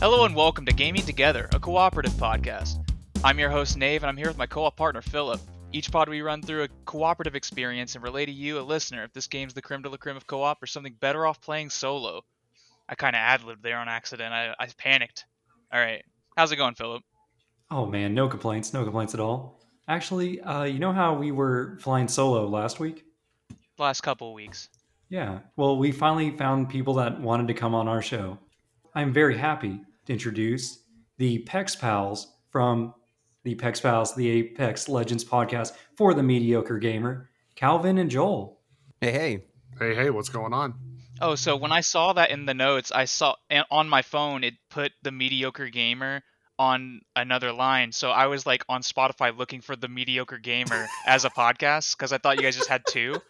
Hello and welcome to Gaming Together, a cooperative podcast. I'm your host, Nave, and I'm here with my co-op partner, Philip. Each pod we run through a cooperative experience and relay to you, a listener, if this game's the creme de la creme of co-op or something better off playing solo. I kind of ad-libbed there on accident. I panicked. All right. How's it going, Philip? Oh, man, no complaints. No complaints at all. Actually, you know how we were flying solo last week? Last couple of weeks. Yeah. Well, we finally found people that wanted to come on our show. I'm very happy to introduce the Pex Pals from the Pex Pals, the Apex Legends podcast for the Mediocre Gamer, Calvin and Joel. Hey, hey. Hey, hey, what's going on? Oh, so when I saw that in the notes, I saw on my phone, it put the Mediocre Gamer on another line. So I was like on Spotify looking for the Mediocre Gamer as a podcast because I thought you guys just had two.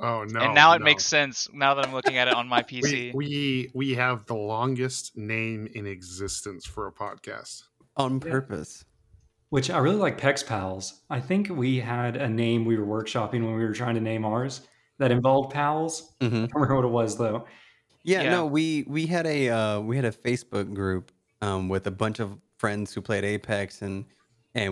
Oh, no. And now it makes sense now that I'm looking at it on my PC. We have the longest name in existence for a podcast. On purpose. Yeah. Which I really like Pex Pals. I think we had a name we were workshopping when we were trying to name ours that involved pals. Mm-hmm. I don't remember what it was though. Yeah, no, we had a Facebook group with a bunch of friends who played Apex and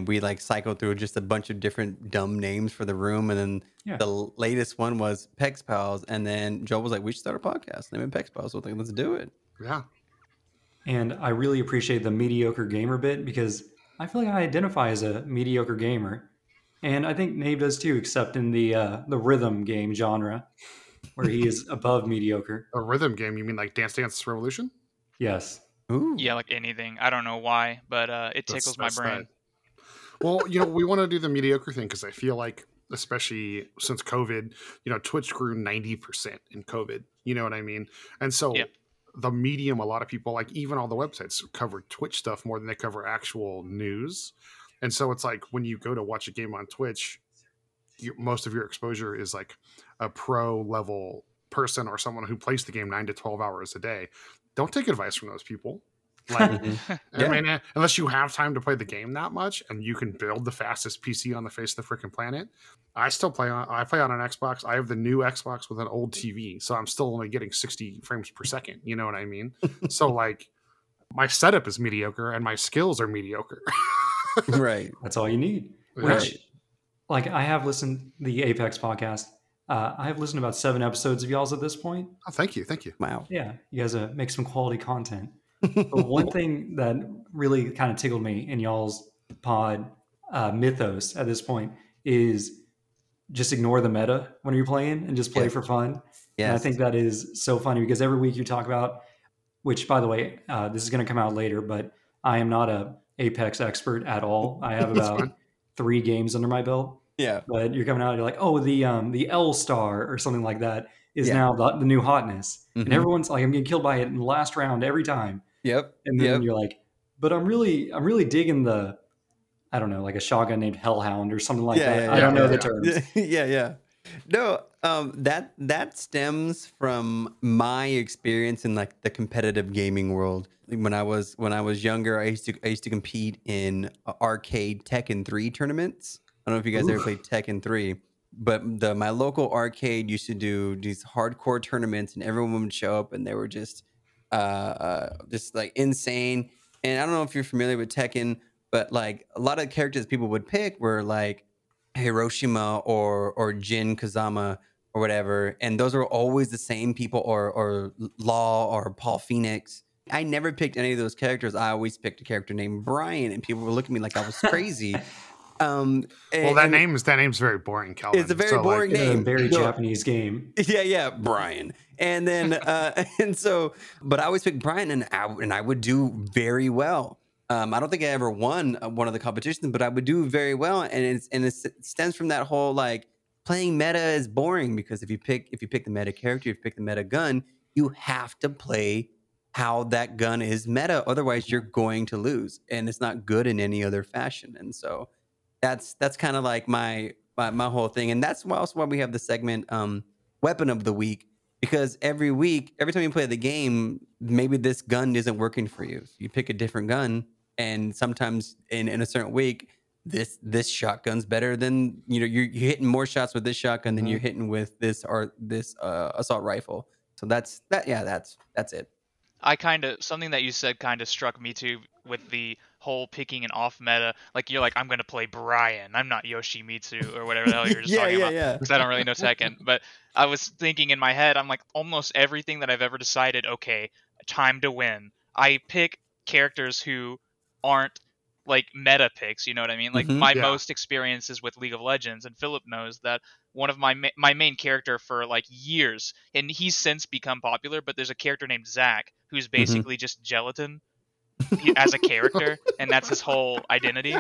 we like cycled through just a bunch of different dumb names for the room, and then the latest one was Pex Pals, and then Joel was like, "We should start a podcast. Name it Pex Pals." So I was like, "Let's do it." Yeah. And I really appreciate the Mediocre Gamer bit because I feel like I identify as a mediocre gamer, and I think Nave does too, except in the rhythm game genre, where he is above mediocre. A rhythm game? You mean like Dance Dance Revolution? Yes. Ooh. Yeah, like anything. I don't know why, but it tickles my brain. That. Well, you know, we want to do the mediocre thing because I feel like, especially since COVID, you know, Twitch grew 90% in COVID. You know what I mean? And so the medium, a lot of people, like even all the websites cover Twitch stuff more than they cover actual news. And so it's like when you go to watch a game on Twitch, most of your exposure is like a pro level person or someone who plays the game 9 to 12 hours a day. Don't take advice from those people. Like, I mean, unless you have time to play the game that much and you can build the fastest PC on the face of the freaking planet. I play on an Xbox. I have the new Xbox with an old TV, so I'm still only getting 60 frames per second. You know what I mean? So like my setup is mediocre and my skills are mediocre. Right. That's all you need. Right. Which, like, I have listened to the Apex podcast. I have listened to about 7 episodes of y'all's at this point. Oh, thank you. Thank you. Wow. Yeah. You guys make some quality content. But one thing that really kind of tickled me in y'all's pod mythos at this point is just ignore the meta when you're playing and just play for fun. Yes. And I think that is so funny because every week you talk about, which by the way, this is going to come out later, but I am not a Apex expert at all. I have about 3 games under my belt. Yeah. But you're coming out and you're like, oh, the L star or something like that is now the new hotness. Mm-hmm. And everyone's like, I'm getting killed by it in the last round every time. Yep. And then you're like, but I'm really digging the, I don't know, like a shotgun named Hellhound or something like that. Yeah, I don't know the terms. No, that stems from my experience in like the competitive gaming world. When I was younger, I used to compete in arcade Tekken 3 tournaments. I don't know if you guys ever played Tekken 3, but my local arcade used to do these hardcore tournaments, and everyone would show up, and they were just like insane. And I don't know if you're familiar with Tekken, but like a lot of the characters people would pick were like Hiroshima or Jin Kazama or whatever, and those were always the same people, or Law or Paul Phoenix. I never picked any of those characters. I always picked a character named Brian, and people were looking at me like I was crazy. That name's very boring, Calvin. It's a very boring name. It's a very Japanese game. Yeah, Brian. And then but I always picked Brian, and I would do very well. I don't think I ever won one of the competitions, but I would do very well. And it stems from that whole like playing meta is boring because if you pick the meta character, if you pick the meta gun, you have to play how that gun is meta. Otherwise, you're going to lose, and it's not good in any other fashion. And so that's kind of like my whole thing. And that's also why we have the segment Weapon of the Week, because every time you play the game, maybe this gun isn't working for you. You pick a different gun, and sometimes in a certain week, this shotgun's better than, you know, you're hitting more shots with this shotgun than you're hitting with this or this assault rifle. So that's that. Yeah, that's it. I kind of, something that you said kind of struck me too with the whole picking an off meta. Like, you're like, I'm going to play Brian. I'm not Yoshimitsu or whatever the hell you're just talking about. Because I don't really know Tekken. But I was thinking in my head, I'm like, almost everything that I've ever decided, okay, time to win, I pick characters who aren't like meta picks, you know what I mean? Like most experiences with League of Legends, and Philip knows that one of my main character for like years, and he's since become popular, but there's a character named Zach who's basically just gelatin as a character, and that's his whole identity.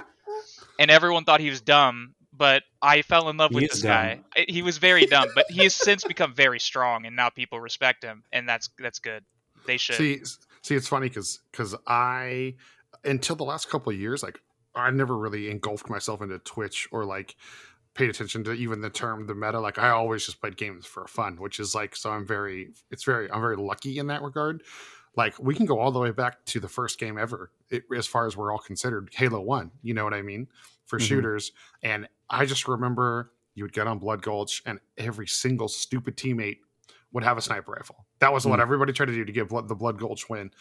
And everyone thought he was dumb, but I fell in love with this guy. He was very dumb, but he has since become very strong, and now people respect him, and that's good. They should. See, it's funny because I, until the last couple of years, like, I never really engulfed myself into Twitch or like paid attention to even the term, the meta. Like, I always just played games for fun, which is like, so I'm very lucky in that regard. Like, we can go all the way back to the first game ever, as far as we're all considered, Halo 1, you know what I mean, for shooters. And I just remember you would get on Blood Gulch and every single stupid teammate would have a sniper rifle. That was what everybody tried to do to get the Blood Gulch win.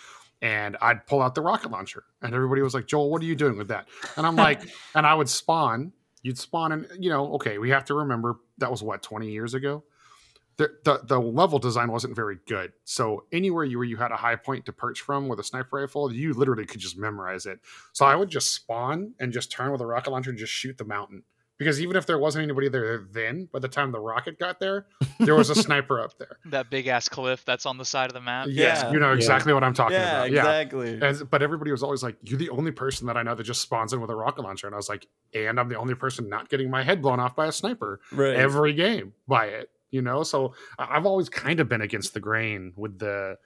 And I'd pull out the rocket launcher, and everybody was like, Joel, what are you doing with that? And I'm like, and I would spawn. You'd spawn, and, you know, okay, we have to remember that was, what, 20 years ago? The level design wasn't very good. So anywhere you had a high point to perch from with a sniper rifle, you literally could just memorize it. So I would just spawn and just turn with a rocket launcher and just shoot the mountain. Because even if there wasn't anybody there then, by the time the rocket got there, there was a sniper up there. That big-ass cliff that's on the side of the map. Yes, yeah. You know exactly what I'm talking about. Yeah, exactly. And, but everybody was always like, you're the only person that I know that just spawns in with a rocket launcher. And I was like, and I'm the only person not getting my head blown off by a sniper every game by it. You know, so I've always kind of been against the grain with the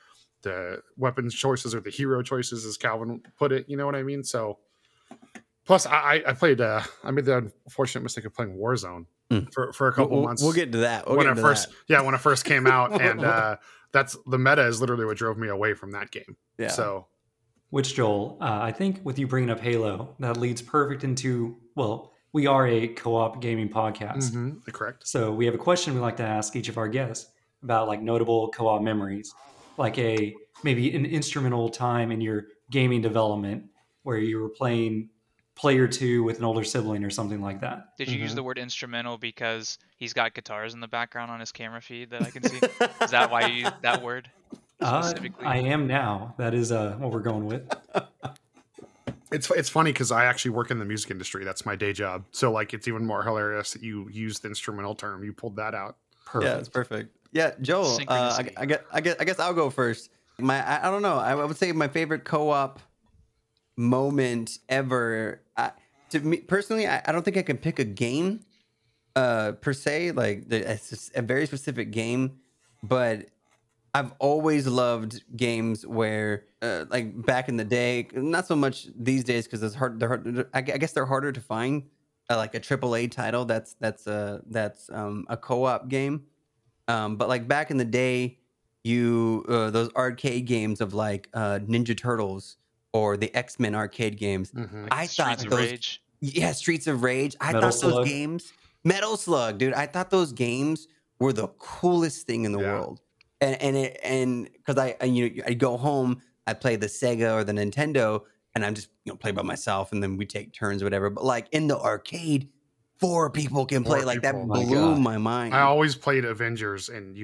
weapons choices or the hero choices, as Calvin put it. You know what I mean? So... Plus, I played. I made the unfortunate mistake of playing Warzone for a couple months. We'll get to that when it first came out, and that's the meta is literally what drove me away from that game. Yeah. So, which Joel, I think with you bringing up Halo, that leads perfect into we are a co-op gaming podcast, correct? So we have a question we like to ask each of our guests about like notable co-op memories, like maybe an instrumental time in your gaming development where you were playing Player 2 with an older sibling or something like that. Did you use the word instrumental because he's got guitars in the background on his camera feed that I can see? Is that why you used that word specifically? I am now. That is what we're going with. It's funny because I actually work in the music industry. That's my day job. So like it's even more hilarious that you used the instrumental term. You pulled that out. Perfect. Yeah, it's perfect. Yeah, Joel. I guess I'll go first. I don't know. I would say my favorite co-op moment ever, to me personally, I don't think I can pick a game per se, like it's a very specific game, but I've always loved games where like back in the day, not so much these days because it's hard, I guess they're harder to find, like a AAA title that's a co-op game, but like back in the day, you those arcade games of like Ninja Turtles or the X-Men arcade games. Like I thought those... Rage. Yeah, Streets of Rage. Metal Slug, dude. I thought those games were the coolest thing in the world. And because I go home, I play the Sega or the Nintendo, and I'm just, you know, play by myself, and then we take turns or whatever. But like in the arcade, four people can play. Like that blew my mind. I always played Avengers, and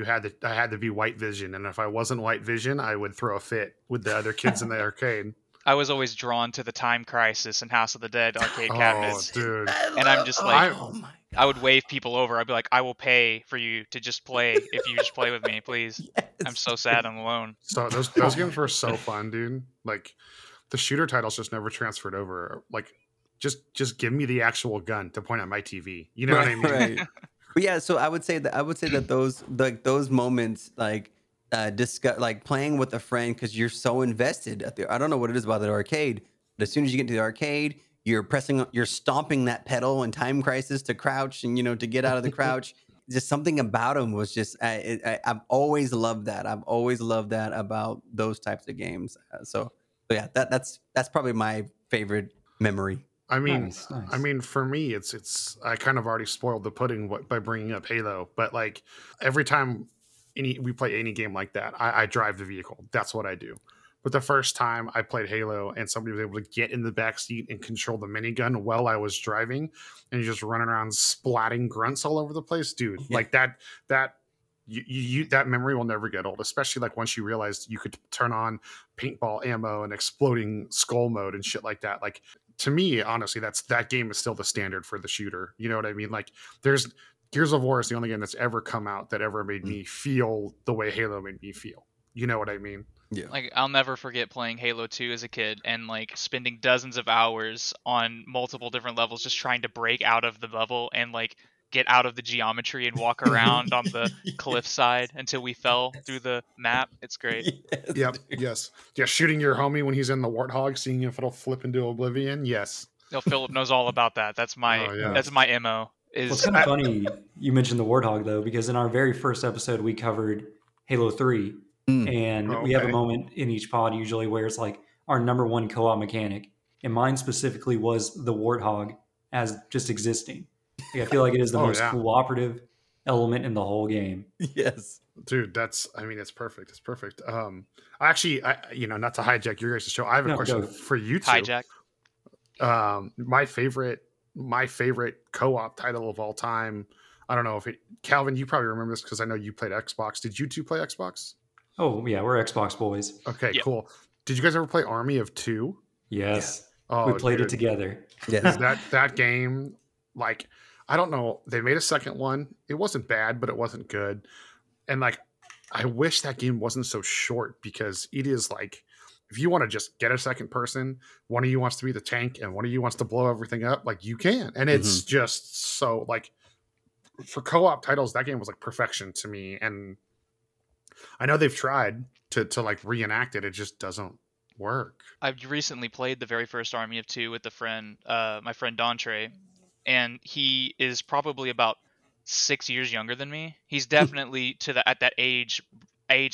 I had to be White Vision, and if I wasn't White Vision, I would throw a fit with the other kids in the arcade. I was always drawn to the Time Crisis and House of the Dead arcade cabinets. Dude. And I'm just like, I would wave people over. I'd be like, I will pay for you to just play if you just play with me, please. Yes. I'm so sad and alone. So those games were so fun, dude. Like, the shooter titles just never transferred over. Like, just give me the actual gun to point at my TV. You know what I mean? Right. But yeah, so I would say that those like those moments like discuss, like playing with a friend because you're so invested at the, I don't know what it is about the arcade, but as soon as you get to the arcade, you're stomping that pedal in Time Crisis to crouch and, you know, to get out of the crouch. Just something about them was just I've always loved that. I've always loved that about those types of games. So yeah, that's probably my favorite memory. I mean, nice. I mean, for me, it's I kind of already spoiled the pudding by bringing up Halo, but like every time we play any game like that, I drive the vehicle. That's what I do. But the first time I played Halo and somebody was able to get in the backseat and control the minigun while I was driving and just running around splatting grunts all over the place, dude, yeah. Like that memory will never get old, especially like once you realized you could turn on paintball ammo and exploding skull mode and shit like that. Like, to me, honestly, that game is still the standard for the shooter. You know what I mean? Like, Gears of War is the only game that's ever come out that ever made me feel the way Halo made me feel. You know what I mean? Yeah. Like, I'll never forget playing Halo 2 as a kid and like spending dozens of hours on multiple different levels just trying to break out of the level and like get out of the geometry and walk around on the cliffside until we fell through the map. It's great. Yes, yep. Dude. Yes. Yeah. Shooting your homie when he's in the warthog, seeing if it'll flip into oblivion. Yes. No, Philip knows all about that. That's my MO. It's kind of funny you mentioned the warthog though, because in our very first episode we covered Halo 3, and we have a moment in each pod usually where it's like our number one co-op mechanic, and mine specifically was the warthog as just existing. Like, I feel like it is the most cooperative element in the whole game. Yes, dude. It's perfect. It's perfect. I not to hijack your guys' show. I have a question for you two. Hijack. My favorite co-op title of all time. I don't know if Calvin, you probably remember this because I know you played Xbox. Did you two play Xbox? Oh yeah, we're Xbox boys. Okay, yep. Cool. Did you guys ever play Army of Two? Yes. Yeah. Oh, we played it together. Yes. that game. Like, I don't know. They made a second one. It wasn't bad, but it wasn't good. And like, I wish that game wasn't so short, because it is like, if you want to just get a second person, one of you wants to be the tank and one of you wants to blow everything up, like you can. And it's just so like, for co-op titles, that game was like perfection to me. And I know they've tried to like reenact it. It just doesn't work. I've recently played the very first Army of Two with my friend Dontre. And he is probably about 6 years younger than me. He's definitely at that age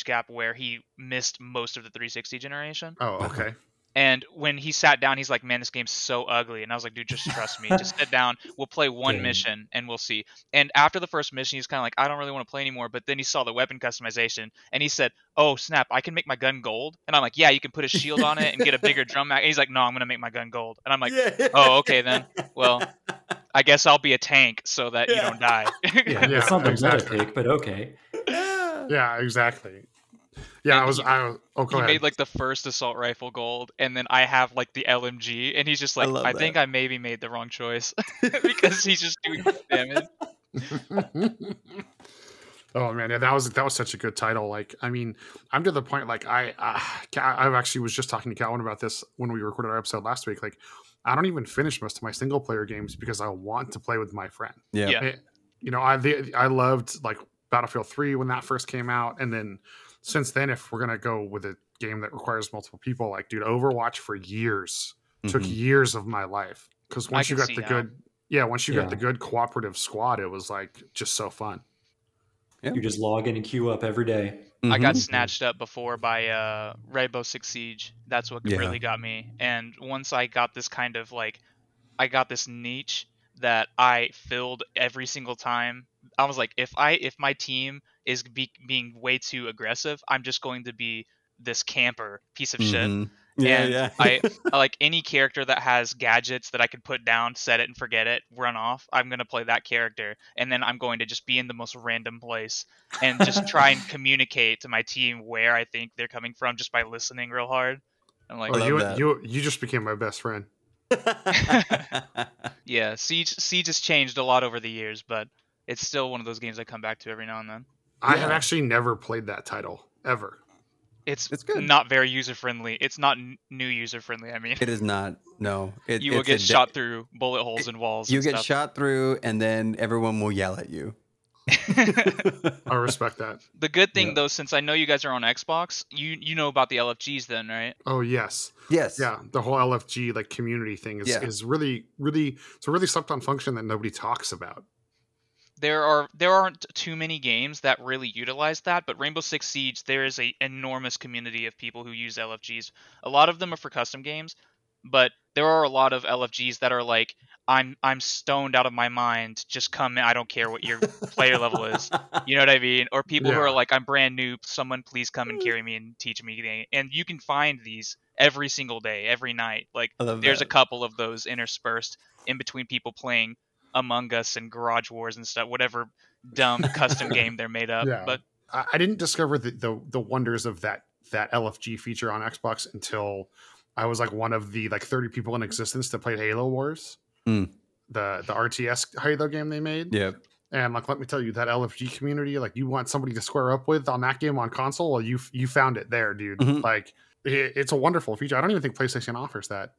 gap where he missed most of the 360 generation. Oh, okay. And when he sat down, he's like, "Man, this game's so ugly." And I was like, "Dude, just trust me. Just sit down. We'll play one mission and we'll see." And after the first mission, he's kind of like, "I don't really want to play anymore." But then he saw the weapon customization and he said, "Oh, snap, I can make my gun gold." And I'm like, "Yeah, you can put a shield on it and get a bigger drum mag." And he's like, "No, I'm going to make my gun gold." And I'm like, "Oh, okay then. Well, I guess I'll be a tank so that you don't die." Yeah, something exactly. Meta-pick, but okay. Yeah, exactly. Yeah, and he made like the first assault rifle gold, and then I have like the LMG, and he's just like, "I think I maybe made the wrong choice," because he's just doing damage. Oh man, yeah, that was such a good title. Like, I mean, I'm to the point like I actually was just talking to Calvin about this when we recorded our episode last week. Like, I don't even finish most of my single player games because I want to play with my friend. Yeah, yeah. I loved like Battlefield 3 when that first came out, and then. Since then, if we're gonna go with a game that requires multiple people, like, dude, Overwatch for years took years of my life, because once you got the good cooperative squad, it was like just so fun. Yeah. You just log in and queue up every day. Mm-hmm. I got snatched up before by Rainbow Six Siege. That's what really got me. And once I got this kind of like, I got this niche that I filled every single time. I was like, if my team is being way too aggressive, I'm just going to be this camper piece of shit. Yeah, and I like any character that has gadgets that I can put down, set it and forget it, run off. I'm going to play that character. And then I'm going to just be in the most random place and just try and communicate to my team where I think they're coming from just by listening real hard. And like, you just became my best friend. Yeah, Siege has changed a lot over the years, but it's still one of those games I come back to every now and then. I have actually never played that title ever. It's good. Not very user friendly. It's not new user friendly. I mean, it is not. No, you will get shot through bullet holes and walls. You get shot through, and then everyone will yell at you. I respect that. The good thing though, since I know you guys are on Xbox, you know about the LFGs then, right? Oh yes, yeah. The whole LFG like community thing is really, really, it's a really slept on function that nobody talks about. There aren't too many games that really utilize that, but Rainbow Six Siege, there is an enormous community of people who use LFGs. A lot of them are for custom games, but there are a lot of LFGs that are like, I'm stoned out of my mind. Just come in. I don't care what your player level is. You know what I mean? Or people who are like, I'm brand new. Someone please come and carry me and teach me. And you can find these every single day, every night. Like there's a couple of those interspersed in between people playing Among Us and Garage Wars and stuff, whatever dumb custom game they're made up. Yeah. But I didn't discover the wonders of that LFG feature on Xbox until I was like one of the like 30 people in existence that played Halo Wars. The RTS Halo game they made. Yeah. And like, let me tell you, that LFG community, like you want somebody to square up with on that game on console, well, you found it there, dude. Mm-hmm. Like it's a wonderful feature. I don't even think PlayStation offers that.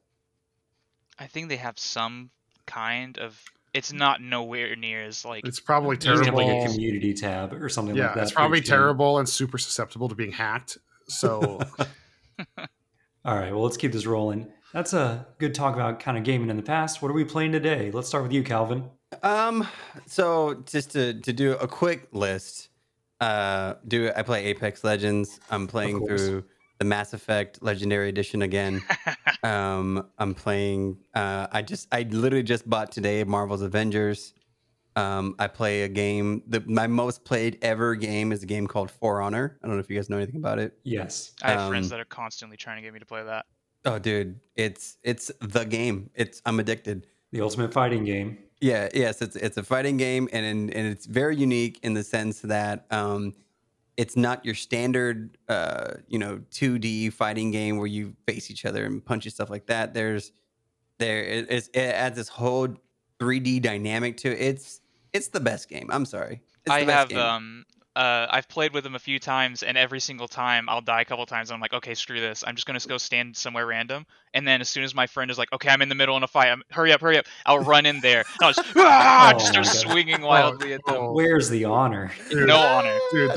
I think they have some kind of, it's not nowhere near as like, it's probably terrible. Like a community tab or something like that. It's probably terrible and super susceptible to being hacked. So, all right, well, let's keep this rolling. That's a good talk about kind of gaming in the past. What are we playing today? Let's start with you, Calvin. So just to do a quick list, I play Apex Legends. I'm playing through the Mass Effect Legendary Edition again. I'm playing. I literally just bought today Marvel's Avengers. I play a game. My most played ever game is a game called For Honor. I don't know if you guys know anything about it. Yes, I have friends that are constantly trying to get me to play that. Oh, dude, it's the game. I'm addicted. The ultimate fighting game. Yeah, yes, it's a fighting game, and it's very unique in the sense that it's not your standard 2D fighting game where you face each other and punch and stuff like that. It adds this whole 3D dynamic to it. It's the best game. I'm sorry. It's the best game. I've played with him a few times, and every single time I'll die a couple times, and I'm like, okay, screw this. I'm just going to go stand somewhere random, and then as soon as my friend is like, okay, I'm in the middle in a fight, hurry up, I'll run in there, and I'll just, start swinging wildly at them. Where's the honor? Dude, no honor. Dude,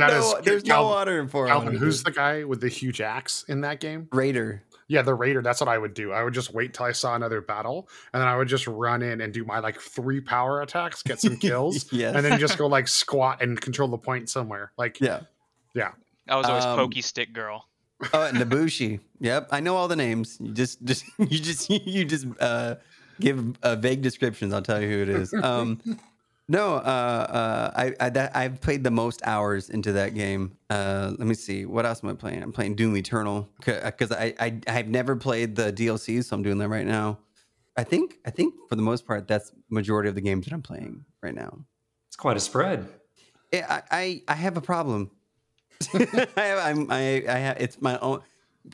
there's no honor for him. Calvin, who's the guy with the huge axe in that game? Raider. Yeah, the Raider. That's what I would do. I would just wait till I saw another battle, and then I would just run in and do my like 3 power attacks, get some kills, and then just go like squat and control the point somewhere. Like, yeah. I was always Pokey Stick Girl. Oh, Nabushi. Yep, I know all the names. You just give vague descriptions. I'll tell you who it is. I've played the most hours into that game. Let me see. What else am I playing? I'm playing Doom Eternal because I've never played the DLCs, so I'm doing that right now. I think for the most part, that's majority of the games that I'm playing right now. It's quite a spread. I have a problem. It's my own.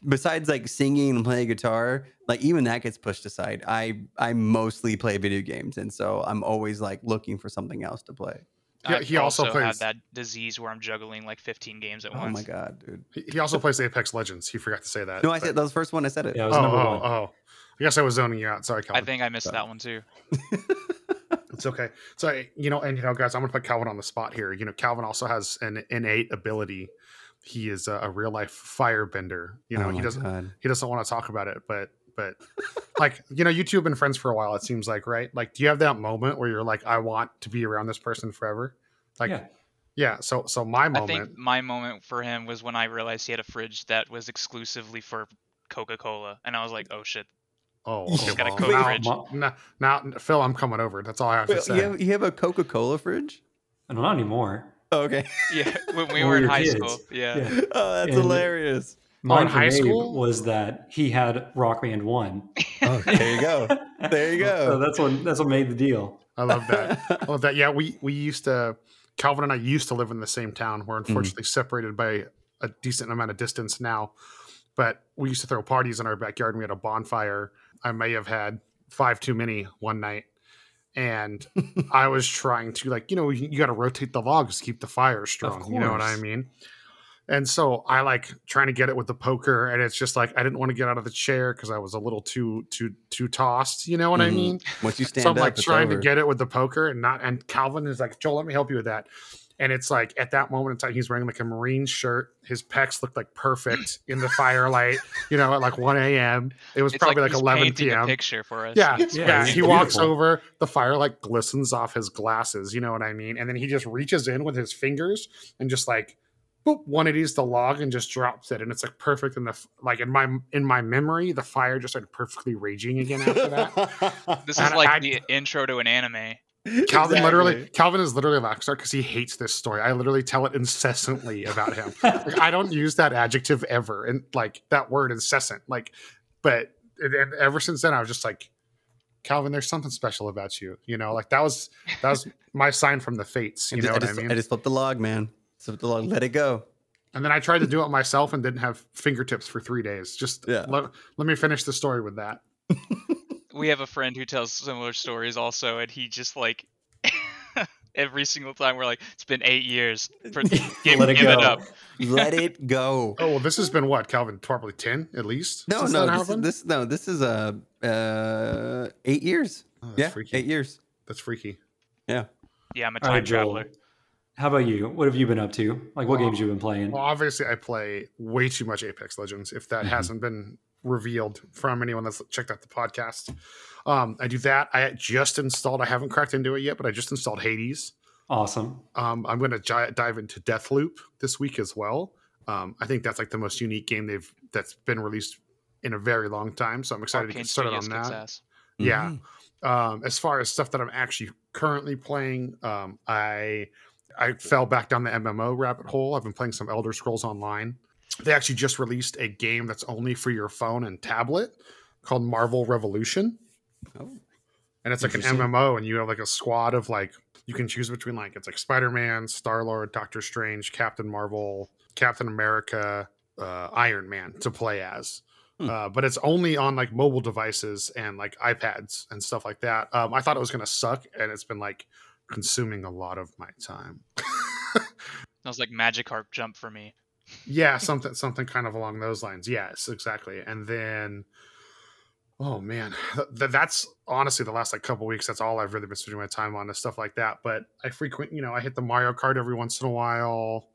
Besides like singing and playing guitar, like even that gets pushed aside. I mostly play video games, and so I'm always like looking for something else to play. He also had that disease where I'm juggling like 15 games at once. Oh my god, dude! He also plays Apex Legends. He forgot to say that. No, I said that was the first one. I said it. Yeah, it was number one. I guess I was zoning you out. Sorry, Calvin. I think I missed that one too. It's okay. So guys, I'm gonna put Calvin on the spot here. Calvin also has an innate ability. He is a real life firebender. He doesn't want to talk about it, but like, you two have been friends for a while. It seems like, right? Like, do you have that moment where you're like, I want to be around this person forever? Like, yeah. So my moment, I think my moment for him was when I realized he had a fridge that was exclusively for Coca-Cola. And I was like, oh shit. Oh, okay, got a Coke fridge. Now, Phil, I'm coming over. That's all I have to say. You have a Coca-Cola fridge? Not anymore. Oh, okay. Yeah, when we were in high school. Yeah. Oh, that's hilarious. Mine in high school was that he had Rock Band 1. Oh, there you go. So that's what made the deal. I love that. Yeah, we used to, Calvin and I used to live in the same town. We're unfortunately separated by a decent amount of distance now, but we used to throw parties in our backyard, and we had a bonfire. I may have had 5 too many one night. And I was trying to you got to rotate the logs to keep the fire strong. You know what I mean? And so I like trying to get it with the poker, and it's just like I didn't want to get out of the chair because I was a little too tossed. You know what I mean? Once you stand so I'm up, like trying to get it with the poker and not. And Calvin is like, Joel, let me help you with that. And it's like at that moment in time, he's wearing like a Marine shirt. His pecs looked like perfect in the firelight, at like 1 a.m. It was probably like 11 p.m. A picture for us. Yeah. He beautiful. Walks over. The firelight glistens off his glasses. You know what I mean? And then he just reaches in with his fingers and just like boop, one of these the log and just drops it, and it's like perfect. And in my memory, the fire just started perfectly raging again after that. This and is like the intro to an anime. Calvin is literally a rockstar because he hates this story. I literally tell it incessantly about him. Like, I don't use that adjective ever, and like that word incessant. Like, but and ever since then, I was just like, Calvin, there's something special about you. You know, like that was my sign from the fates. You know what I mean? I just flipped the log, man. Flipped the log, let it go. And then I tried to do it myself and didn't have fingertips for 3 days. Just let me finish the story with that. We have a friend who tells similar stories also, and he just like every single time we're like, it's been 8 years. Give it up. Let it go. Oh, well, this has been what, Calvin? Probably 10 at least. This is 8 years. Oh, that's freaky. 8 years. That's freaky. Yeah. Yeah, I'm a time traveler. Joel, how about you? What have you been up to? Like, what games you been playing? Well, obviously, I play way too much Apex Legends. If that hasn't been revealed from anyone that's checked out the podcast, I do that. I just installed, I haven't cracked into it yet, but I just installed Hades. Awesome. I'm going to dive into Deathloop this week as well. I think that's like the most unique game that's been released in a very long time, so I'm excited to get started on that. Yeah. As far as stuff that I'm actually currently playing, I fell back down the MMO rabbit hole. I've been playing some Elder Scrolls Online. They actually just released a game that's only for your phone and tablet called Marvel Revolution. Oh. And it's like an MMO, and you have like a squad of like, you can choose between like, it's like Spider-Man, Star-Lord, Doctor Strange, Captain Marvel, Captain America, Iron Man to play as. But it's only on like mobile devices and like iPads and stuff like that. I thought it was going to suck, and it's been like consuming a lot of my time. That was like Magikarp jump for me. Yeah, something kind of along those lines. Yes, exactly. And then, oh man, that's honestly the last like couple weeks. That's all I've really been spending my time on is stuff like that. But I I hit the Mario Kart every once in a while.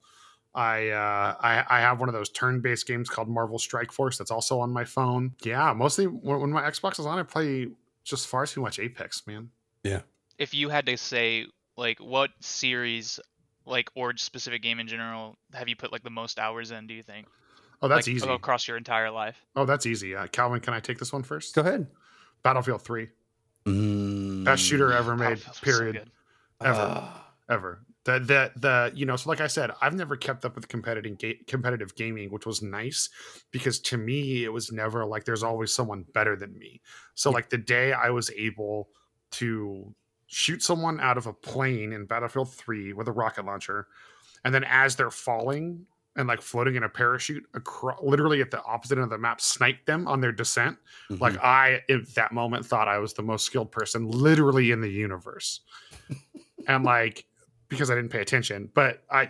I have one of those turn-based games called Marvel Strike Force that's also on my phone. Yeah, mostly when my Xbox is on, I play just far too much Apex, man. Yeah. If you had to say like what series, like, or specific game in general, have you put like the most hours in, do you think? Oh, that's like, easy. Across your entire life. Oh, that's easy. Calvin, can I take this one first? Go ahead. Battlefield 3. Best shooter ever made, period. So ever. So like I said, I've never kept up with competitive gaming, which was nice because to me, it was never like there's always someone better than me. So like the day I was able to shoot someone out of a plane in Battlefield 3 with a rocket launcher, and then as they're falling and like floating in a parachute literally at the opposite end of the map, snipe them on their descent. Mm-hmm. Like I, at that moment, thought I was the most skilled person literally in the universe. And like, because I didn't pay attention, but I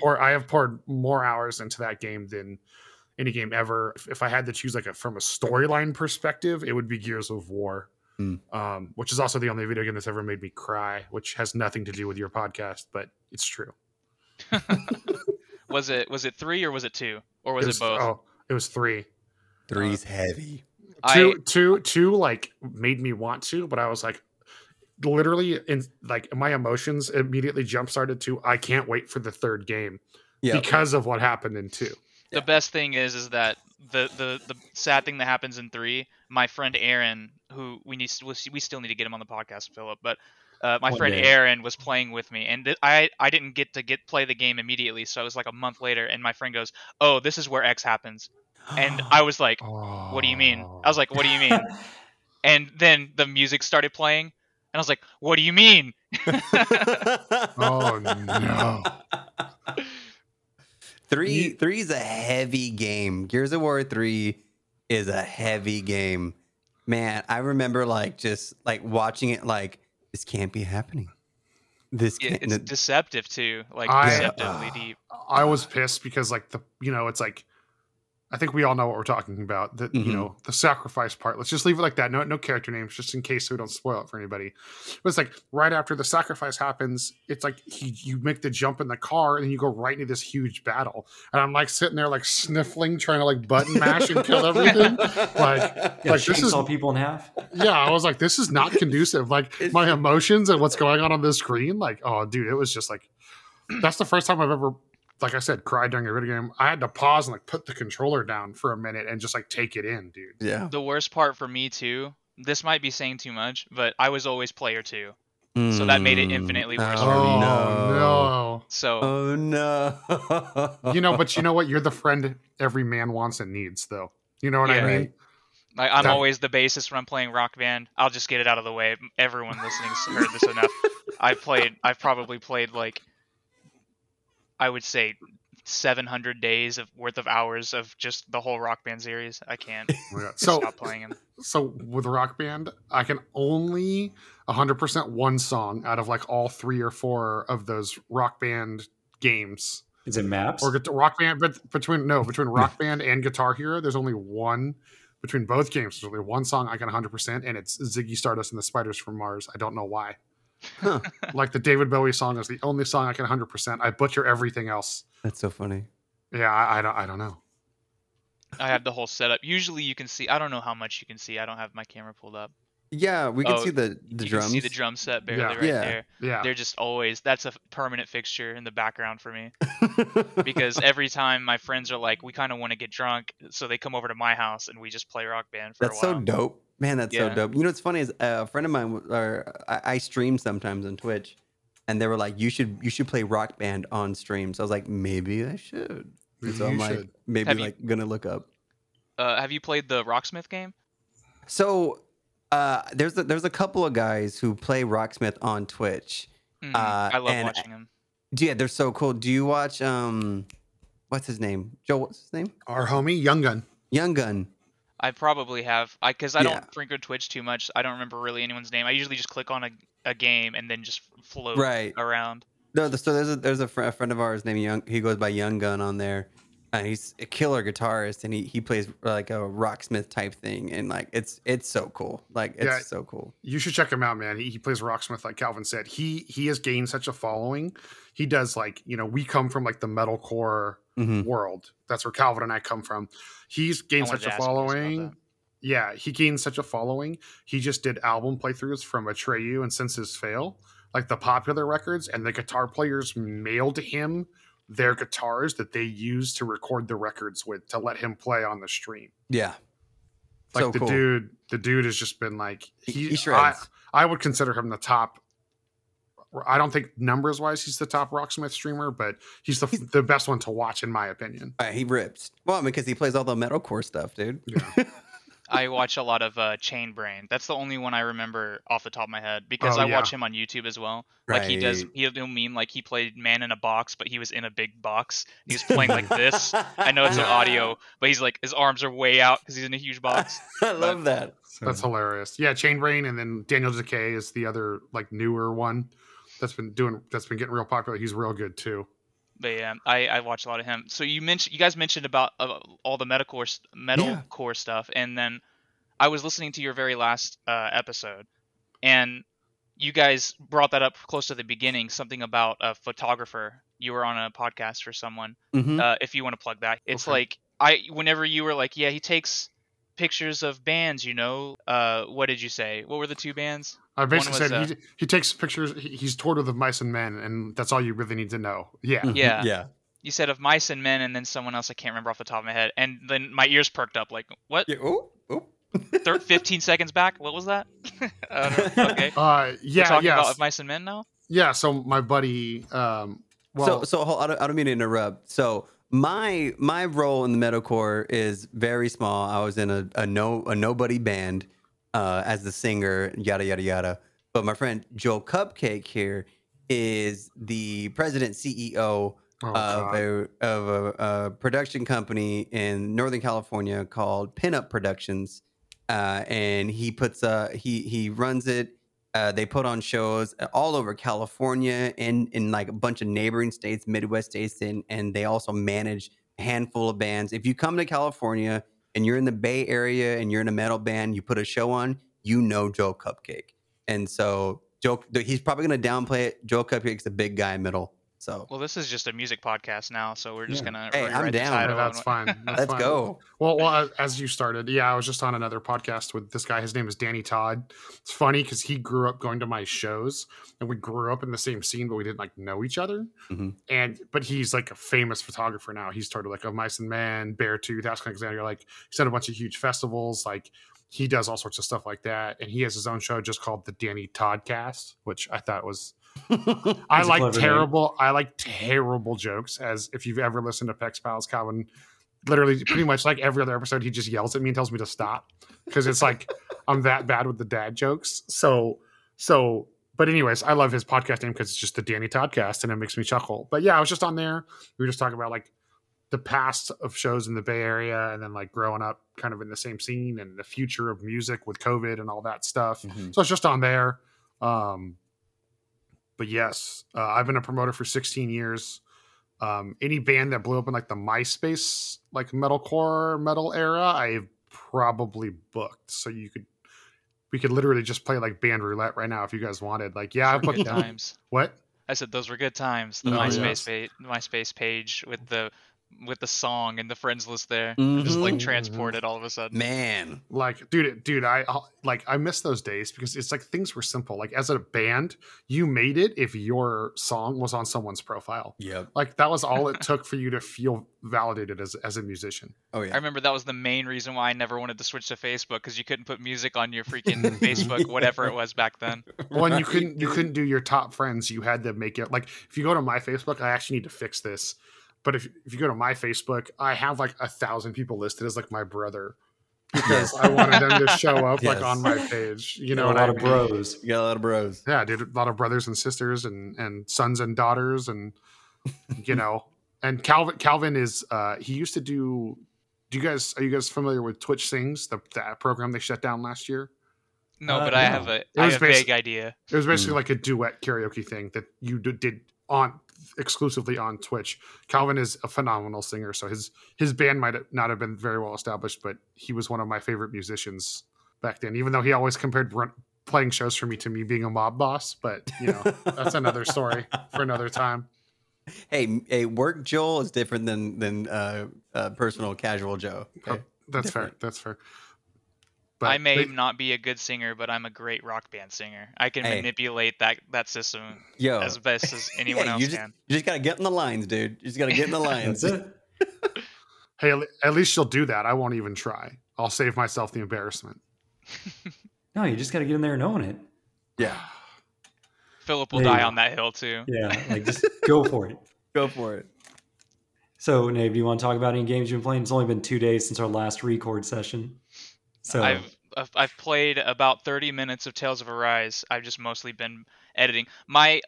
have poured more hours into that game than any game ever. If I had to choose like from a storyline perspective, it would be Gears of War. Which is also the only video game that's ever made me cry, which has nothing to do with your podcast, but it's true. Was it 3 or was it 2 or was it both? Oh, it was 3. Three's heavy. Two like made me want to, but I was like, literally in like my emotions immediately jump started to I can't wait for the third game because of what happened in 2. The best thing is that the sad thing that happens in 3, my friend Aaron, who we still need to get him on the podcast, Philip, but my friend Aaron was playing with me, and I didn't get to play the game immediately, so it was like a month later, and my friend goes, "Oh, this is where X happens," and I was like, "What do you mean?" I was like, "What do you mean?" And then the music started playing, and I was like, "What do you mean?" Oh no. 3 is a heavy game. Gears of War 3 is a heavy game. Man, I remember like just like watching it like this can't be happening. It's deceptive too. Like deceptively deep. I was pissed because like it's like I think we all know what we're talking about. That the sacrifice part. Let's just leave it like that. No character names, just in case so we don't spoil it for anybody. But it's like right after the sacrifice happens, it's like you make the jump in the car and you go right into this huge battle. And I'm like sitting there like sniffling, trying to like button mash and kill everything. Saw people in half. Yeah, I was like, this is not conducive. Like my emotions and what's going on this screen. Like, oh dude, it was just like that's the first time I've ever like I said, cried during a video game. I had to pause and like put the controller down for a minute and just like take it in, dude. Yeah. The worst part for me too, this might be saying too much, but I was always player two. So that made it infinitely worse for me. No. So. Oh no. You know, but you know what? You're the friend every man wants and needs though. You know what I mean? Like, I'm always the bassist when I'm playing Rock Band. I'll just get it out of the way. Everyone listening's heard this enough. I've probably played like, I would say 700 days of worth of hours of just the whole Rock Band series. I can't stop playing them. So with Rock Band, I can only 100% one song out of like all 3 or 4 of those Rock Band games. Is it Maps? Or Rock Band, but between Rock Band and Guitar Hero, there's only one. Between both games, there's only one song I can 100%, and it's Ziggy Stardust and the Spiders from Mars. I don't know why. Like the David Bowie song is the only song I can 100%. I butcher everything else. That's so funny. Yeah, I don't know. I have the whole setup. Usually you can see. I don't know how much you can see. I don't have my camera pulled up. Yeah, we can see the drums. You can see the drum set barely there. Yeah. They're just always, that's a permanent fixture in the background for me. Because every time my friends are like, we kind of want to get drunk, so they come over to my house and we just play Rock Band for a while. That's so dope. Man, that's so dope. You know what's funny is a friend of mine, I stream sometimes on Twitch, and they were like, you should play Rock Band on stream. So I was like, maybe I should. And so I'm like, gonna look up. Have you played the Rocksmith game? So... There's a couple of guys who play Rocksmith on Twitch. I love watching them. Yeah, they're so cool. Do you watch what's his name? Joel, what's his name? Our homie, Young Gun. Young Gun. I probably have, because I don't frequent Twitch too much. I don't remember really anyone's name. I usually just click on a game and then just float around. No, so there's a friend of ours named Young. He goes by Young Gun on there. And he's a killer guitarist, and he plays like a Rocksmith type thing, and like it's so cool. Like it's so cool. You should check him out, man. He plays Rocksmith, like Calvin said. He has gained such a following. He does, like, you know, we come from like the metalcore world. That's where Calvin and I come from. He's gained such a following. Yeah, he gained such a following. He just did album playthroughs from Atreyu and Since His Fail, like the popular records, and the guitar players mailed him their guitars that they use to record the records with, to let him play on the stream. Yeah. Like so the dude has just been like, he shreds. I would consider him the top. I don't think numbers wise, he's the top Rocksmith streamer, but he's the best one to watch in my opinion. He rips. Well, because he plays all the metalcore stuff, dude. Yeah. I watch a lot of Chainbrain. That's the only one I remember off the top of my head, because I watch him on YouTube as well. Right. Like he'll meme like he played Man in a Box, but he was in a big box. He was playing like this. I know it's an audio, but he's like, his arms are way out because he's in a huge box. I love that. That's hilarious. Yeah, Chainbrain, and then Daniel Decay is the other like newer one that's been getting real popular. He's real good too. But yeah, I watch a lot of him. So you guys mentioned about all the metalcore stuff, and then I was listening to your very last episode, and you guys brought that up close to the beginning, something about a photographer. You were on a podcast for someone. If you want to plug that, it's like whenever you were like, yeah, he takes pictures of bands, you know. What did you say? What were the two bands? I basically said he takes pictures. He's toured with Of Mice and Men, and that's all you really need to know. Yeah. You said Of Mice and Men, and then someone else I can't remember off the top of my head. And then my ears perked up, like, what? Yeah, oh. 15 seconds back. What was that? Okay. Yeah. We're talking about Of Mice and Men now. Yeah. So my buddy. I don't mean to interrupt. So my role in the metalcore is very small. I was in a nobody band. As the singer, yada, yada, yada. But my friend Joel Cupcake here is the president CEO of a production company in Northern California called Pinup Productions. And he puts he runs it. They put on shows all over California and in like a bunch of neighboring states, Midwest states. And they also manage a handful of bands. If you come to California and you're in the Bay Area and you're in a metal band, you put a show on, you know Joel Cupcake. And so he's probably going to downplay it. Joel Cupcake's a big guy in metal. So well, this is just a music podcast now, so we're just gonna. Hey, I'm down. That's fine. Let's go. Well, as you started, I was just on another podcast with this guy. His name is Danny Todd. It's funny because he grew up going to my shows, and we grew up in the same scene, but we didn't like know each other. Mm-hmm. But he's like a famous photographer now. He started like Of Mice and Men, Bear Tooth, Ask Alexander. Like he's done a bunch of huge festivals. Like he does all sorts of stuff like that, and he has his own show just called the Danny Toddcast, which I thought was. I like terrible jokes. As if you've ever listened to Pex Pals, Calvin, literally pretty much like every other episode, he just yells at me and tells me to stop because it's like I'm that bad with the dad jokes. But anyways, I love his podcast name because it's just the Danny Toddcast and it makes me chuckle. But yeah, I was just on there. We were just talking about like the past of shows in the Bay Area and then like growing up kind of in the same scene and the future of music with COVID and all that stuff. Mm-hmm. So it's just on there. But yes, I've been a promoter for 16 years. Any band that blew up in like the MySpace, like metalcore metal era, I've probably booked. So we could literally just play like band roulette right now if you guys wanted. Like, yeah, I've booked times. What? I said those were good times. The MySpace page with the song and the friends list there, mm-hmm. just like transported all of a sudden. Man, like, dude, I miss those days because it's like things were simple. Like as a band, you made it if your song was on someone's profile. Yeah, like that was all it took for you to feel validated as a musician. Oh yeah, I remember that was the main reason why I never wanted to switch to Facebook because you couldn't put music on your freaking Facebook, whatever it was back then. Well, and you couldn't do your top friends. You had to make it like if you go to my Facebook, I actually need to fix this. But if you go to my Facebook, I have like 1,000 people listed as like my brother because I wanted them to show up like on my page. You know, you got a lot of bros. Yeah, dude, a lot of brothers and sisters and sons and daughters and you know. And Calvin is he used to do. Are you guys familiar with Twitch Sings, the program they shut down last year? No, but I have a vague idea. It was basically like a duet karaoke thing that you did on. Exclusively on Twitch. Calvin is a phenomenal singer, so his band might not have been very well established, but he was one of my favorite musicians back then, even though he always compared playing shows for me to me being a mob boss. But you know, that's another story for another time. Hey, work Joel is different than personal casual Joe. Okay? That's fair. That's fair. But I may not be a good singer, but I'm a great rock band singer. I can manipulate that system as best as anyone else can. You just got to get in the lines, dude. You just got to get in the lines. Hey, at least you'll do that. I won't even try. I'll save myself the embarrassment. No, you just got to get in there and own it. Yeah. Philip will die on that hill, too. Yeah, like just go for it. Go for it. So, Nave, do you want to talk about any games you've been playing? It's only been 2 days since our last record session. So I've played about 30 minutes of Tales of Arise. I've just mostly been editing. My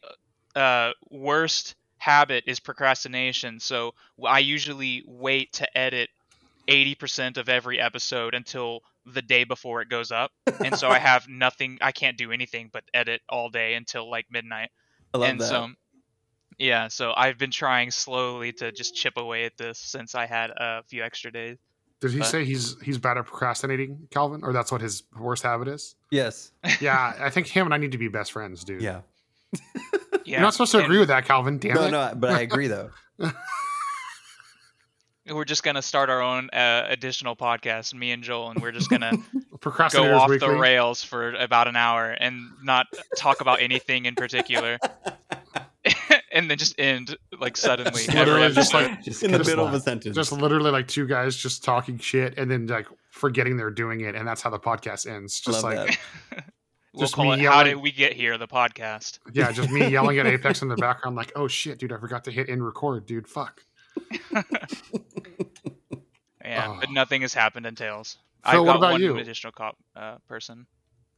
worst habit is procrastination, so I usually wait to edit 80% of every episode until the day before it goes up, and so I have nothing. I can't do anything but edit all day until like midnight. I love that. So, yeah, so I've been trying slowly to just chip away at this since I had a few extra days. Did he say he's bad at procrastinating, Calvin? Or that's what his worst habit is? Yes. Yeah, I think him and I need to be best friends, dude. Yeah. You're not supposed to agree with that, Calvin. Damn it. No, but I agree, though. We're just going to start our own additional podcast, me and Joel, and we're just going to go off the rails for about an hour and not talk about anything in particular. And then just end like suddenly, just in the middle of a sentence. Just literally like two guys just talking shit and then like forgetting they're doing it, and that's how the podcast ends. Just love like we'll just call it "How Did We Get Here?" The podcast. Yeah, just me yelling at Apex in the background, like, "Oh shit, dude! I forgot to hit and record, dude. Fuck." But nothing has happened in Tales. So I've got one additional cop person.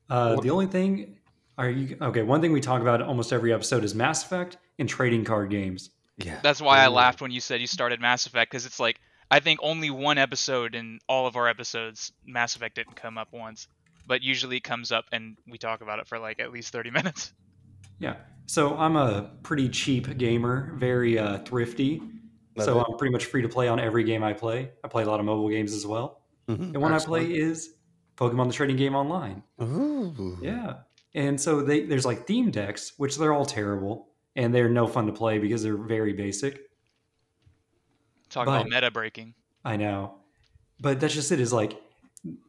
The only thing. One thing we talk about almost every episode is Mass Effect and trading card games. Yeah, that's why I laughed when you said you started Mass Effect, because it's like I think only one episode in all of our episodes Mass Effect didn't come up once, but usually it comes up and we talk about it for like at least 30 minutes. Yeah, so I'm a pretty cheap gamer, very thrifty. Love it. I'm pretty much free to play on every game I play. I play a lot of mobile games as well, and one I play is Pokemon the Trading Game Online. Ooh. Yeah. And so there's like theme decks, which they're all terrible. and they're no fun to play because they're very basic. Talking about meta breaking. I know. But that's just it, is like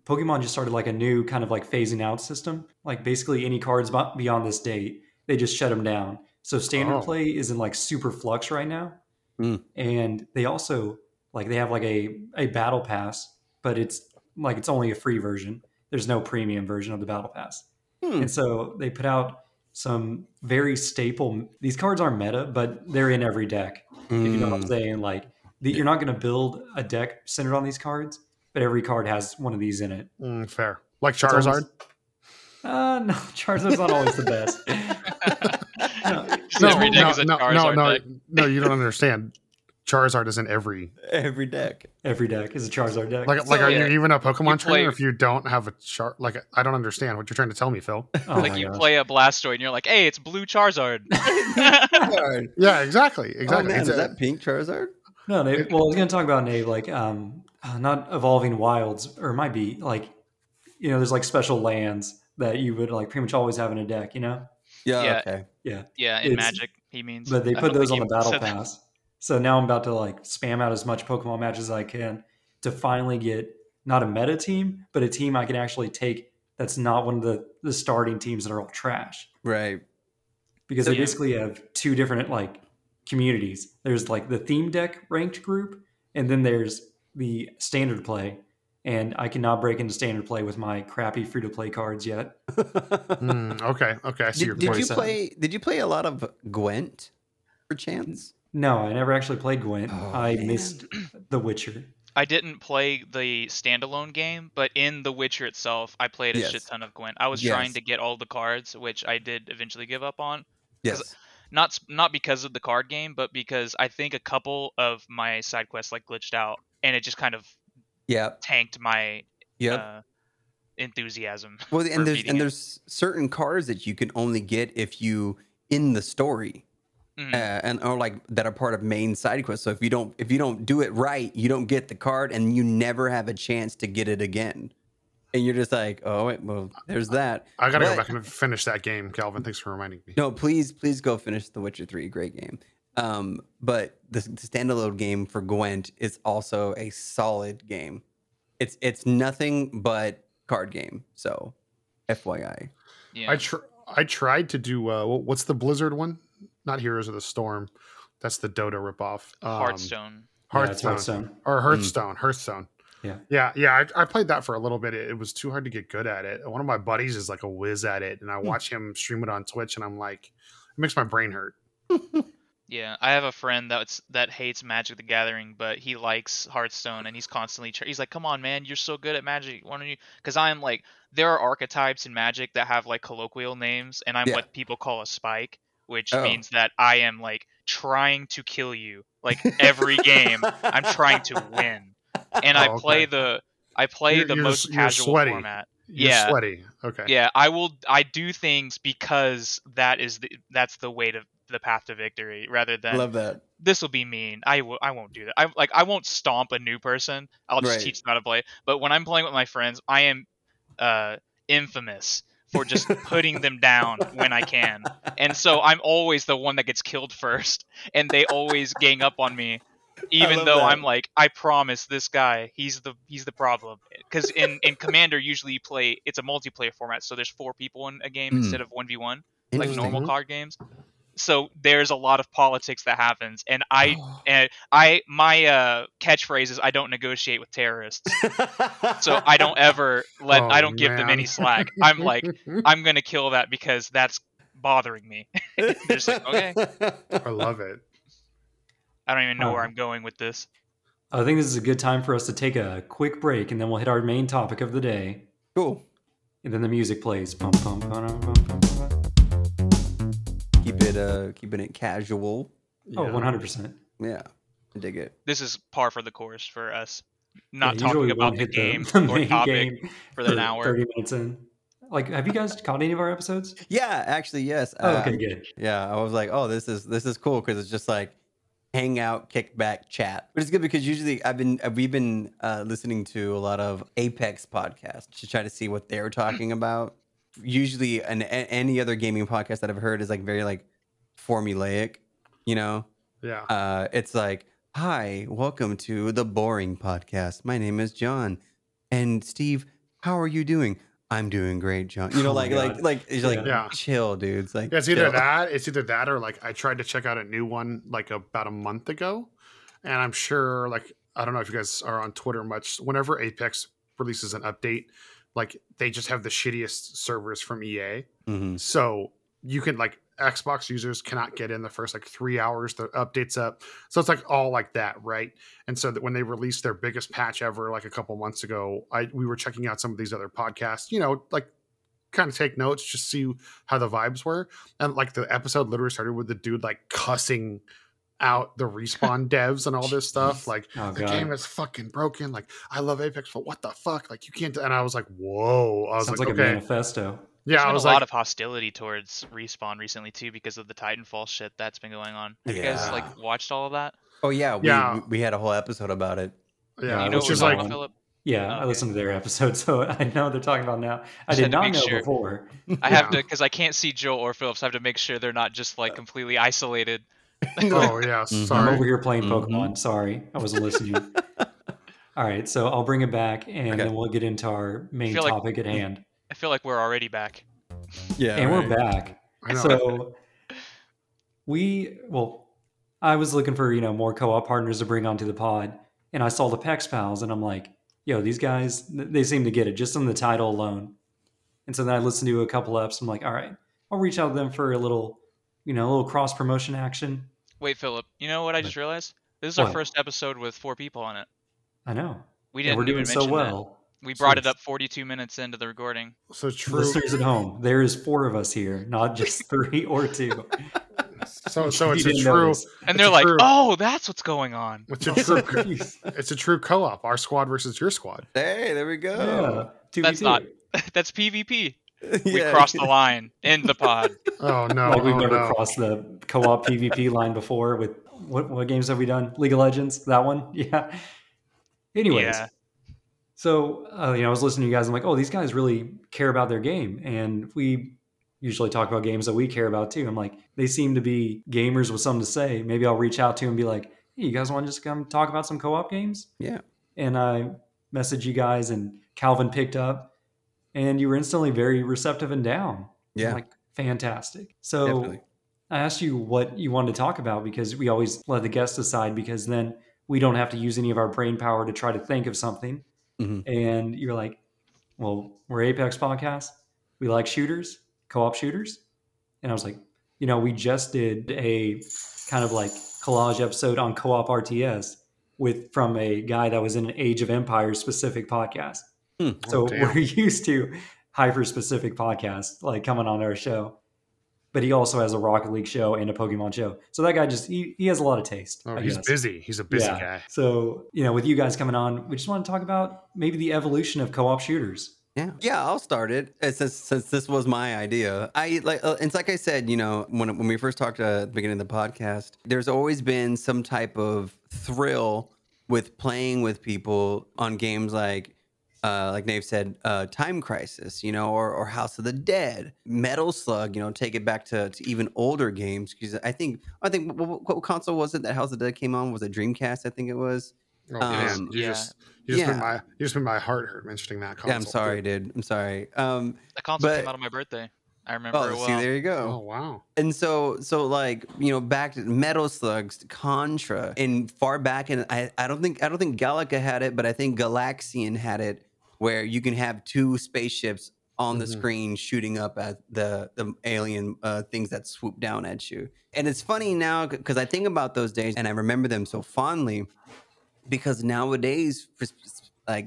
Pokemon just started like a new kind of like phasing out system. Like basically any cards beyond this date, they just shut them down. So standard play is in like super flux right now. Mm. And they also like, they have like a battle pass, but it's like, it's only a free version. There's no premium version of the battle pass. Mm. And so they put out some very staple, these cards aren't meta, but they're in every deck. Mm. If you know what I'm saying, like you're not going to build a deck centered on these cards, but every card has one of these in it. Mm, fair. Like Charizard? No, Charizard's not always the best. No, you don't understand. Charizard is in every deck. Every deck is a Charizard deck. Are you even a Pokemon trainer if you don't have a Charizard? Like, I don't understand what you're trying to tell me, Phil. Oh like you God. Play a Blastoid and you're like, hey, it's blue Charizard. Yeah, exactly. Oh, man, is that pink Charizard? No, Nave. Well, I was going to talk about Nave, like not evolving wilds, or it might be like, you know, there's like special lands that you would like pretty much always have in a deck, you know? Yeah. Okay. Yeah. Yeah. In Magic, he means. But they put those on the battle pass. So now I'm about to like spam out as much Pokemon matches as I can to finally get not a meta team, but a team I can actually take that's not one of the starting teams that are all trash. Right. Because they basically have two different like communities. There's like the theme deck ranked group, and then there's the standard play, and I cannot break into standard play with my crappy free-to-play cards yet. Okay, I see your point. Did you play a lot of Gwent, for chance? No, I never actually played Gwent. Oh, I missed The Witcher. I didn't play the standalone game, but in The Witcher itself, I played a shit ton of Gwent. I was trying to get all the cards, which I did eventually give up on. Yes. Not because of the card game, but because I think a couple of my side quests like glitched out, and it just kind of tanked my enthusiasm. Well, there's certain cards that you can only get if you in the story, and like that are part of main side quests. So if you don't do it right, you don't get the card, and you never have a chance to get it again. And you're just like, oh, wait, well, there's that. I got to go back and finish that game, Calvin. Thanks for reminding me. No, please go finish The Witcher 3. Great game. But the standalone game for Gwent is also a solid game. It's nothing but card game. So, FYI. Yeah. I tried to do, what's the Blizzard one? Not Heroes of the Storm. That's the Dota ripoff. Hearthstone. Yeah. I played that for a little bit. It was too hard to get good at it. One of my buddies is like a whiz at it, and I watch him stream it on Twitch, and I'm like, it makes my brain hurt. Yeah, I have a friend that hates Magic the Gathering, but he likes Hearthstone, and he's constantly he's like, come on, man, you're so good at Magic. Why don't you? Because I'm like, there are archetypes in Magic that have like colloquial names, and I'm what people call a spike, which means that I am like trying to kill you. Like every game, I'm trying to win. And I play the most casual format. You're sweaty. Okay. Yeah, I do things because that's the way to the path to victory, rather than love that. This will be mean. I won't do that. I won't stomp a new person. I'll just teach them how to play. But when I'm playing with my friends, I am infamous for just putting them down when I can. And so I'm always the one that gets killed first, and they always gang up on me. Even though that. I'm like, I promise this guy, he's the problem. Because in Commander, usually you play, it's a multiplayer format, so there's four people in a game instead of 1v1, like normal card games. So there's a lot of politics that happens, and my catchphrase is, I don't negotiate with terrorists. So I don't ever give them any slack. I'm like, I'm gonna kill that because that's bothering me. Just like, okay, I love it. I don't even know where I'm going with this. I think this is a good time for us to take a quick break, and then we'll hit our main topic of the day. Cool. And then the music plays. Keeping it casual. Yeah. Oh, 100%. Yeah, I dig it. This is par for the course for us. Not talking about the game or topic for an hour. 30 minutes in. Like, have you guys caught any of our episodes? Yeah, actually, yes. Okay, good. Yeah, I was like, oh, this is cool, because it's just like, hang out, kick back, chat. But it's good because usually we've been listening to a lot of Apex podcasts to try to see what they're talking about. Usually, any other gaming podcast that I've heard is like very like formulaic, you know? Yeah. It's like, hi, welcome to the Boring Podcast. My name is John. And Steve, how are you doing? I'm doing great, John. You know, like chill, dudes. Like, yeah, it's either that or like I tried to check out a new one like about a month ago. And I'm sure, like, I don't know if you guys are on Twitter much. Whenever Apex releases an update, like they just have the shittiest servers from EA. Mm-hmm. So you can like Xbox users cannot get in the first like 3 hours. The update's up. So it's like all like that. Right. And so that when they released their biggest patch ever, like a couple months ago, we were checking out some of these other podcasts, you know, like kind of take notes, just see how the vibes were. And like the episode literally started with the dude like cussing out the Respawn devs and all this stuff, like game is fucking broken, like I love Apex but what the fuck, like you can't and I was like, whoa. I was sounds like okay. A manifesto. Yeah, there's I was a lot of hostility towards Respawn recently too because of the Titanfall shit that's been going on. Have you guys like watched all of that? Oh yeah, we had a whole episode about it. Yeah, you know which is like on, Philip? Yeah, okay. I listened to their episode, so I know what they're talking about now. I did not know sure. Before. I have to because I can't see Joel or Philip, so I have to make sure they're not just like completely isolated. Oh yeah, sorry. Mm-hmm. I'm over here playing Pokemon. Mm-hmm. Sorry, I wasn't listening. All right, so I'll bring it back, and then we'll get into our main topic at hand. I feel like we're already back. Yeah, and we're back. So I was looking for more co-op partners to bring onto the pod, and I saw the Pex Pals, and I'm like, yo, these guys, they seem to get it just on the title alone. And so then I listened to a couple eps. I'm like, all right, I'll reach out to them for a little. A little cross-promotion action. Wait, Philip, you know what I just realized? This is our first episode with 4 people on it. I know. We didn't even mention so well. That. We brought it up 42 minutes into the recording. So true. Listeners at home, there is 4 of us here, not just 3 or 2. so it's a true... And they're like, oh, that's what's going on. It's a true co-op, our squad versus your squad. Hey, there we go. Yeah, that's PvP. We crossed the line in the pod. Oh no! Like we've never crossed the co-op PvP line before. With what games have we done? League of Legends, that one. Yeah. Anyways, so I was listening to you guys. I'm like, oh, these guys really care about their game, and we usually talk about games that we care about too. I'm like, they seem to be gamers with something to say. Maybe I'll reach out to them and be like, hey, you guys want to just come talk about some co-op games? Yeah. And I messaged you guys, and Calvin picked up. And you were instantly very receptive and down. Yeah. Like, fantastic. So definitely. I asked you what you wanted to talk about because we always let the guests decide because then we don't have to use any of our brain power to try to think of something. Mm-hmm. And you're like, well, we're Apex Podcast. We like shooters, co-op shooters. And I was like, we just did a kind of like collage episode on co-op RTS from a guy that was in an Age of Empires specific podcast. So we're used to hyper-specific podcasts like coming on our show, but he also has a Rocket League show and a Pokemon show. So that guy just he has a lot of taste. Oh, he's busy. He's a busy guy. So with you guys coming on, we just want to talk about maybe the evolution of co-op shooters. Yeah, I'll start it since this was my idea. It's like I said, when we first talked at the beginning of the podcast, there's always been some type of thrill with playing with people on games like Nave said, Time Crisis, or House of the Dead, Metal Slug, take it back to even older games. Because I think what console was it that House of the Dead came on? Was it Dreamcast? I think it was. Oh, you just made my heart hurt mentioning that console. Yeah, I'm sorry, dude. I'm sorry. The console came out on my birthday. I remember it well. See, there you go. Oh, wow. And so like, back to Metal Slugs, Contra, and far back, and I don't think Galaga had it, but I think Galaxian had it, where you can have 2 spaceships on the screen shooting up at the alien things that swoop down at you. And it's funny now because I think about those days and I remember them so fondly because nowadays,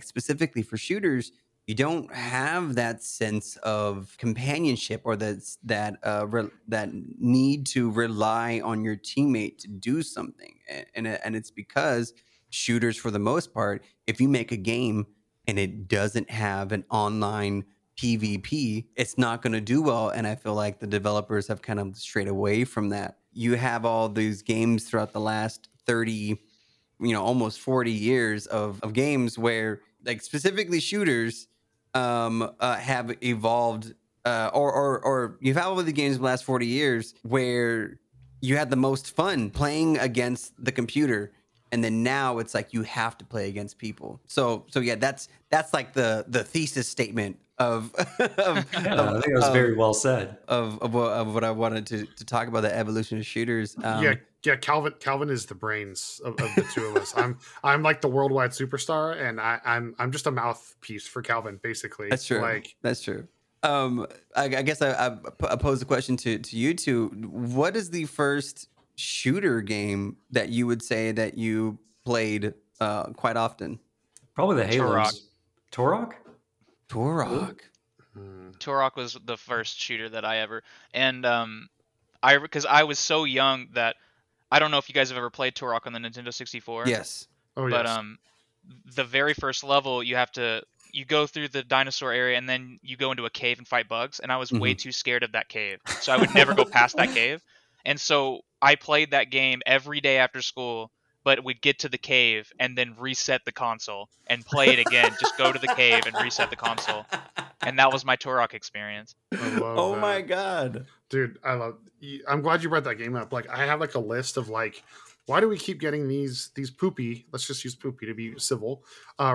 specifically for shooters, you don't have that sense of companionship or that need to rely on your teammate to do something. And it's because shooters, for the most part, if you make a game and it doesn't have an online PvP, it's not going to do well. And I feel like the developers have kind of strayed away from that. You have all these games throughout the last 30, almost 40 years of games where, like, specifically shooters have evolved, or you've had all the games in the last 40 years where you had the most fun playing against the computer, and then now it's like you have to play against people. So yeah, that's like the thesis statement I think it was very well said of what I wanted to talk about, the evolution of shooters. Calvin is the brains of the two of us. I'm like the worldwide superstar, and I'm just a mouthpiece for Calvin, basically. That's true. I guess I posed the question to you two. What is the first shooter game that you would say that you played quite often? Probably the Halos. Turok. Turok was the first shooter that I ever, and because I was so young that I don't know if you guys have ever played Turok on the Nintendo 64. Yes. Oh, but yes. The very first level, you go through the dinosaur area, and then you go into a cave and fight bugs. And I was way too scared of that cave, so I would never go past that cave. And so I played that game every day after school. But we'd get to the cave and then reset the console and play it again. Just go to the cave and reset the console. And that was my Turok experience. My God. Dude, I'm glad you brought that game up. Like, I have like a list of like, why do we keep getting these poopy, let's just use poopy to be civil,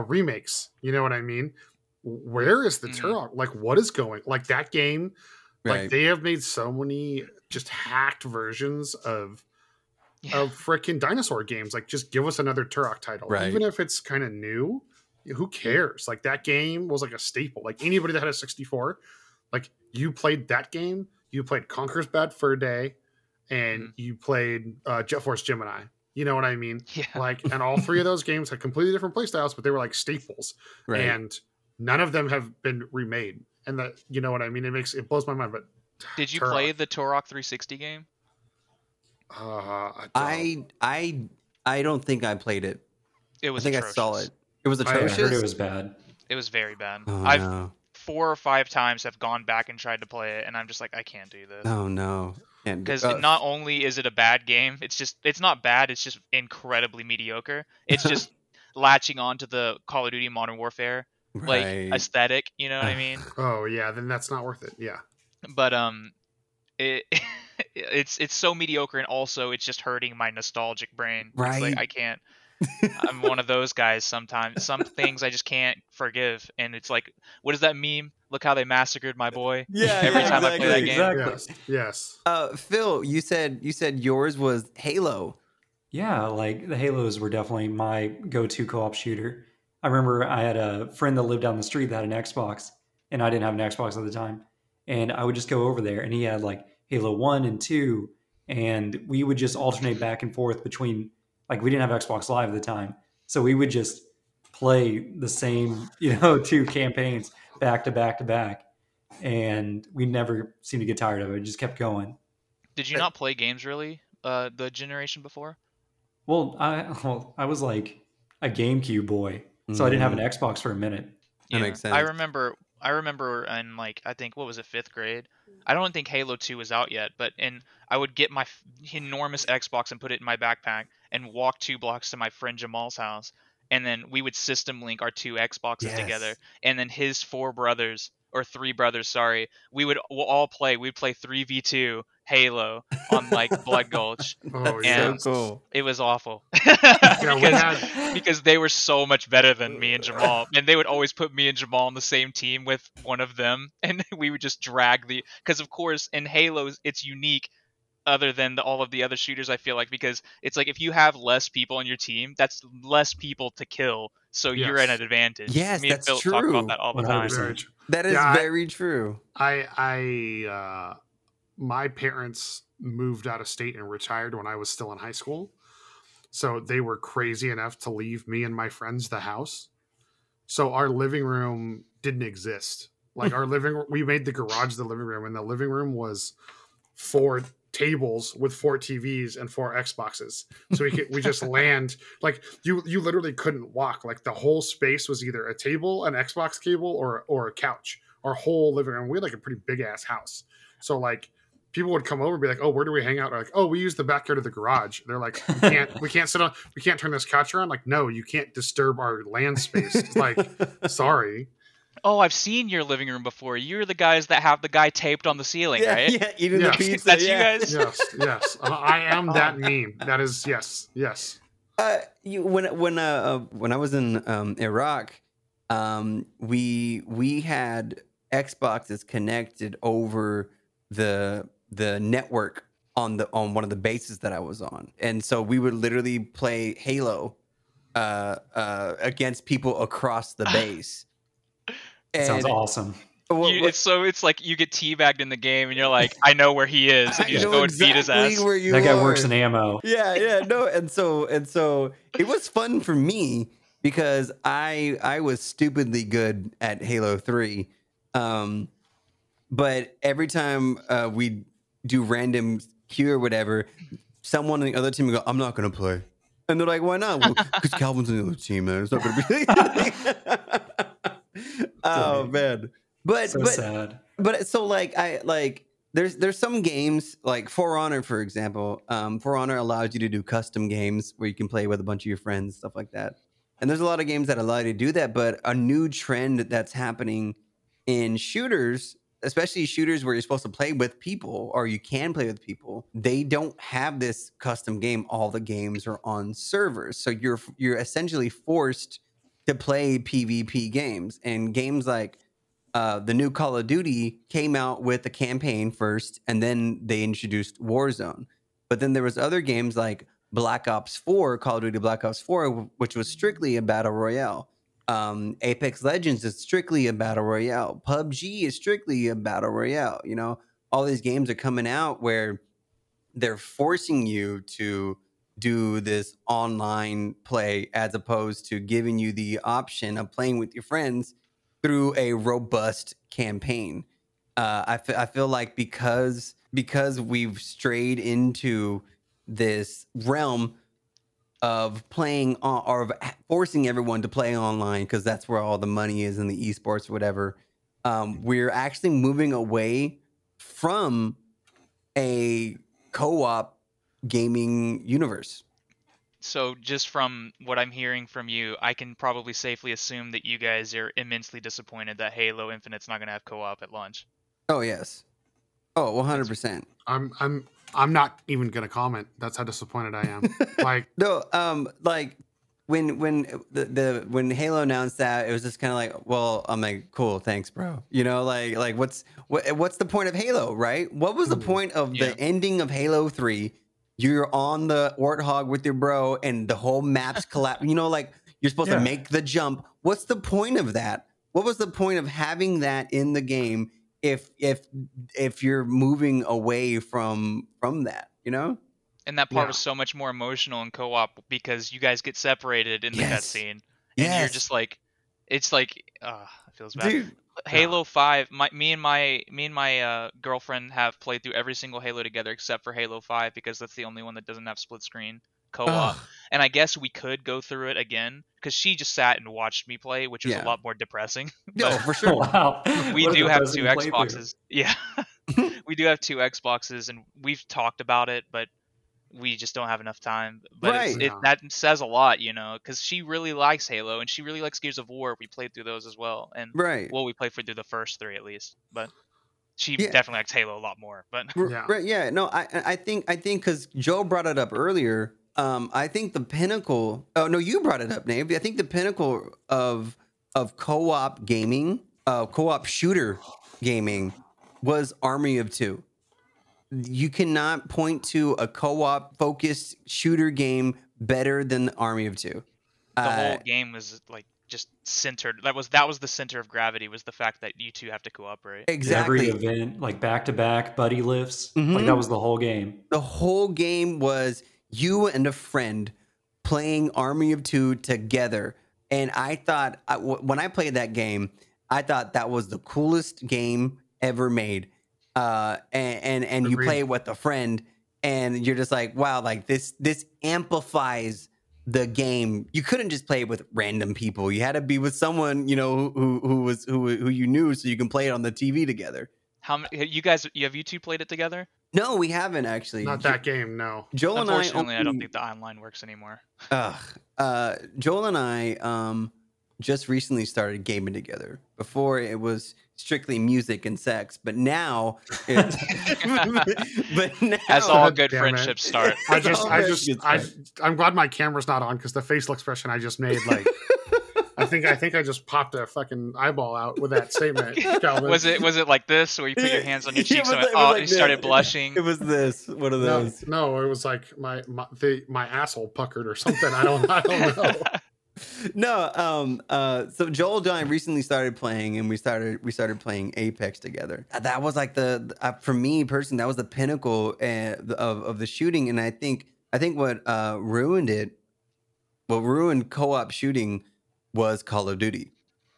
remakes? You know what I mean? Where is the Turok? Like, what is going? Like, that game, right. Like, they have made so many just hacked versions of freaking dinosaur games. Like, just give us another Turok title, right? Even if it's kind of new, who cares? Like, that game was like a staple. Like, anybody that had a 64, like, you played that game, you played Conker's Bad Fur Day, and you played Jet Force Gemini. You know what I mean? Yeah. Like, and all three of those games had completely different play styles, but they were like staples, right? And none of them have been remade. And that, you know what I mean? It blows my mind. But did you play the Turok 360 game? I don't think I played it. It was atrocious. I saw it. It was atrocious. I heard it was bad. It was very bad. Oh, I've four or five times have gone back and tried to play it, and I'm just like, I can't do this. Oh no! Because not only is it a bad game, it's not bad. It's just incredibly mediocre. It's just latching onto the Call of Duty Modern Warfare aesthetic. You know what I mean? Oh yeah, then that's not worth it. Yeah. But It's so mediocre, and also it's just hurting my nostalgic brain. Right. It's like, I can't. I'm one of those guys sometimes. Some things I just can't forgive, and it's like, what is that meme? Look how they massacred my boy. Yeah. Every time I play that game. Exactly. Yes. Phil, you said yours was Halo. Yeah, like the Halos were definitely my go-to co-op shooter. I remember I had a friend that lived down the street that had an Xbox, and I didn't have an Xbox at the time, and I would just go over there, and he had like Halo 1 and 2, and we would just alternate back and forth between, like, we didn't have Xbox Live at the time, so we would just play the same, two campaigns back to back to back, and we never seemed to get tired of it. It just kept going. Did you not play games really the generation before? Well, I was like a GameCube boy, so I didn't have an Xbox for a minute. Yeah, that makes sense. I remember in, like, I think, what was it, 5th grade? I don't think Halo 2 was out yet, but I would get my enormous Xbox and put it in my backpack and walk 2 blocks to my friend Jamal's house, and then we would system link our 2 Xboxes together, and then his 4 brothers, or 3 brothers, sorry, we'll all play. We'd play 3v2 Halo on, like, Blood Gulch. Oh, and so cool. It was awful. Because they were so much better than me and Jamal. And they would always put me and Jamal on the same team with one of them. And we would just drag because, of course, in Halo, it's unique other than all of the other shooters, I feel like, because it's like, if you have less people on your team, that's less people to kill. So you're at an advantage. Yes, me that's and Phil true. Talk about that all the time. That is very true. My parents moved out of state and retired when I was still in high school. So they were crazy enough to leave me and my friends the house. So our living room didn't exist. Like, we made the garage the living room, and the living room was 4 tables with 4 TVs and 4 Xboxes. So we just land, like, you literally couldn't walk. Like, the whole space was either a table, an Xbox cable, or a couch. Our whole living room. We had like a pretty big ass house. So, like, people would come over and be like, "Oh, where do we hang out?" Or like, "Oh, we use the backyard of the garage." They're like, "We can't sit on, we can't turn this couch around." Like, no, you can't disturb our land space. Like, sorry. Oh, I've seen your living room before. You're the guys that have the guy taped on the ceiling, right? Yeah, eating the pizza. That's you guys. Yes. I am that meme. That is yes. When I was in Iraq, we had Xboxes connected over the network on one of the bases that I was on, and so we would literally play Halo against people across the base. Sounds awesome. It's like you get teabagged in the game, and you're like, "I know where he is," and you just go exactly and beat his ass. That guy works in ammo. Yeah, no. And so it was fun for me because I was stupidly good at Halo 3, but every time we do random queue or whatever, someone on the other team would go, "I'm not gonna play," and they're like, "Why not?" Because Calvin's on the other team, man. It's not gonna be. Oh man, but there's some games like For Honor, for example. For Honor allows you to do custom games where you can play with a bunch of your friends, stuff like that. And there's a lot of games that allow you to do that. But a new trend that's happening in shooters, especially shooters where you're supposed to play with people or you can play with people, they don't have this custom game. All the games are on servers, so you're essentially forced to play PvP games. And games like the new Call of Duty came out with the campaign first, and then they introduced Warzone. But then there was other games like Black Ops 4, Call of Duty Black Ops 4, which was strictly a battle royale. Apex Legends is strictly a battle royale. PUBG is strictly a battle royale. You know, all these games are coming out where they're forcing you to do this online play as opposed to giving you the option of playing with your friends through a robust campaign. I feel like because we've strayed into this realm of playing on, or of forcing everyone to play online because that's where all the money is in the esports or whatever, we're actually moving away from a co-op gaming universe. So just from what I'm hearing from you, I can probably safely assume that you guys are immensely disappointed that Halo Infinite's not going to have co-op at launch. Oh yes. Oh, 100%. I'm not even going to comment. That's how disappointed I am. Like no, like when Halo announced that, it was just kind of like, well, I'm like, cool, thanks, bro. You know, like what's the point of Halo, right? What was the point of the ending of Halo 3? You're on the Warthog with your bro and the whole map's collapse. You know, like you're supposed to make the jump. What's the point of that? What was the point of having that in the game if you're moving away from that, you know? And that part was so much more emotional in co-op because you guys get separated in the cutscene. And you're just like, it's like, it feels bad. Dude. Halo 5, me and my girlfriend have played through every single Halo together except for Halo 5 because that's the only one that doesn't have split screen co-op. And I guess we could go through it again because she just sat and watched me play, which was a lot more depressing. No, for sure. Wow. We do have two Xboxes. Yeah. We do have two Xboxes and we've talked about it, but we just don't have enough time. But that says a lot, you know, because she really likes Halo and she really likes Gears of War. We played through those as well. And we played through the first three at least. But she definitely likes Halo a lot more. But I think because Joe brought it up earlier. I think the pinnacle. Oh no, you brought it up, Nave. I think the pinnacle of co-op gaming, co-op shooter gaming, was Army of Two. You cannot point to a co-op focused shooter game better than Army of Two. The whole game was like just centered. That was the center of gravity, was the fact that you two have to cooperate. Exactly. Every event, like back to back buddy lifts. Mm-hmm. Like that was the whole game. The whole game was you and a friend playing Army of Two together. And I thought when I played that game, I thought that was the coolest game ever made. And you play with a friend and you're just like, wow, like this amplifies the game. You couldn't just play with random people. You had to be with someone, you know, who you knew, so you can play it on the TV together. You two played it together? No, we haven't actually. Not that game, no. Joel and I. Unfortunately, I don't think the online works anymore. Joel and I just recently started gaming together. Before it was strictly music and sex, but now it's as all good friendships start. I'm glad my camera's not on because the facial expression I just made, like I think I just popped a fucking eyeball out with that statement. Calvin. Was it like this, where you put your hands on your cheeks and you started blushing? It was this. One of those. No, it was like my asshole puckered or something. I don't know. No. So Joel and I recently started playing, and we started playing Apex together. That was like for me personally, that was the pinnacle of the shooting, and I think what ruined co-op shooting was Call of Duty.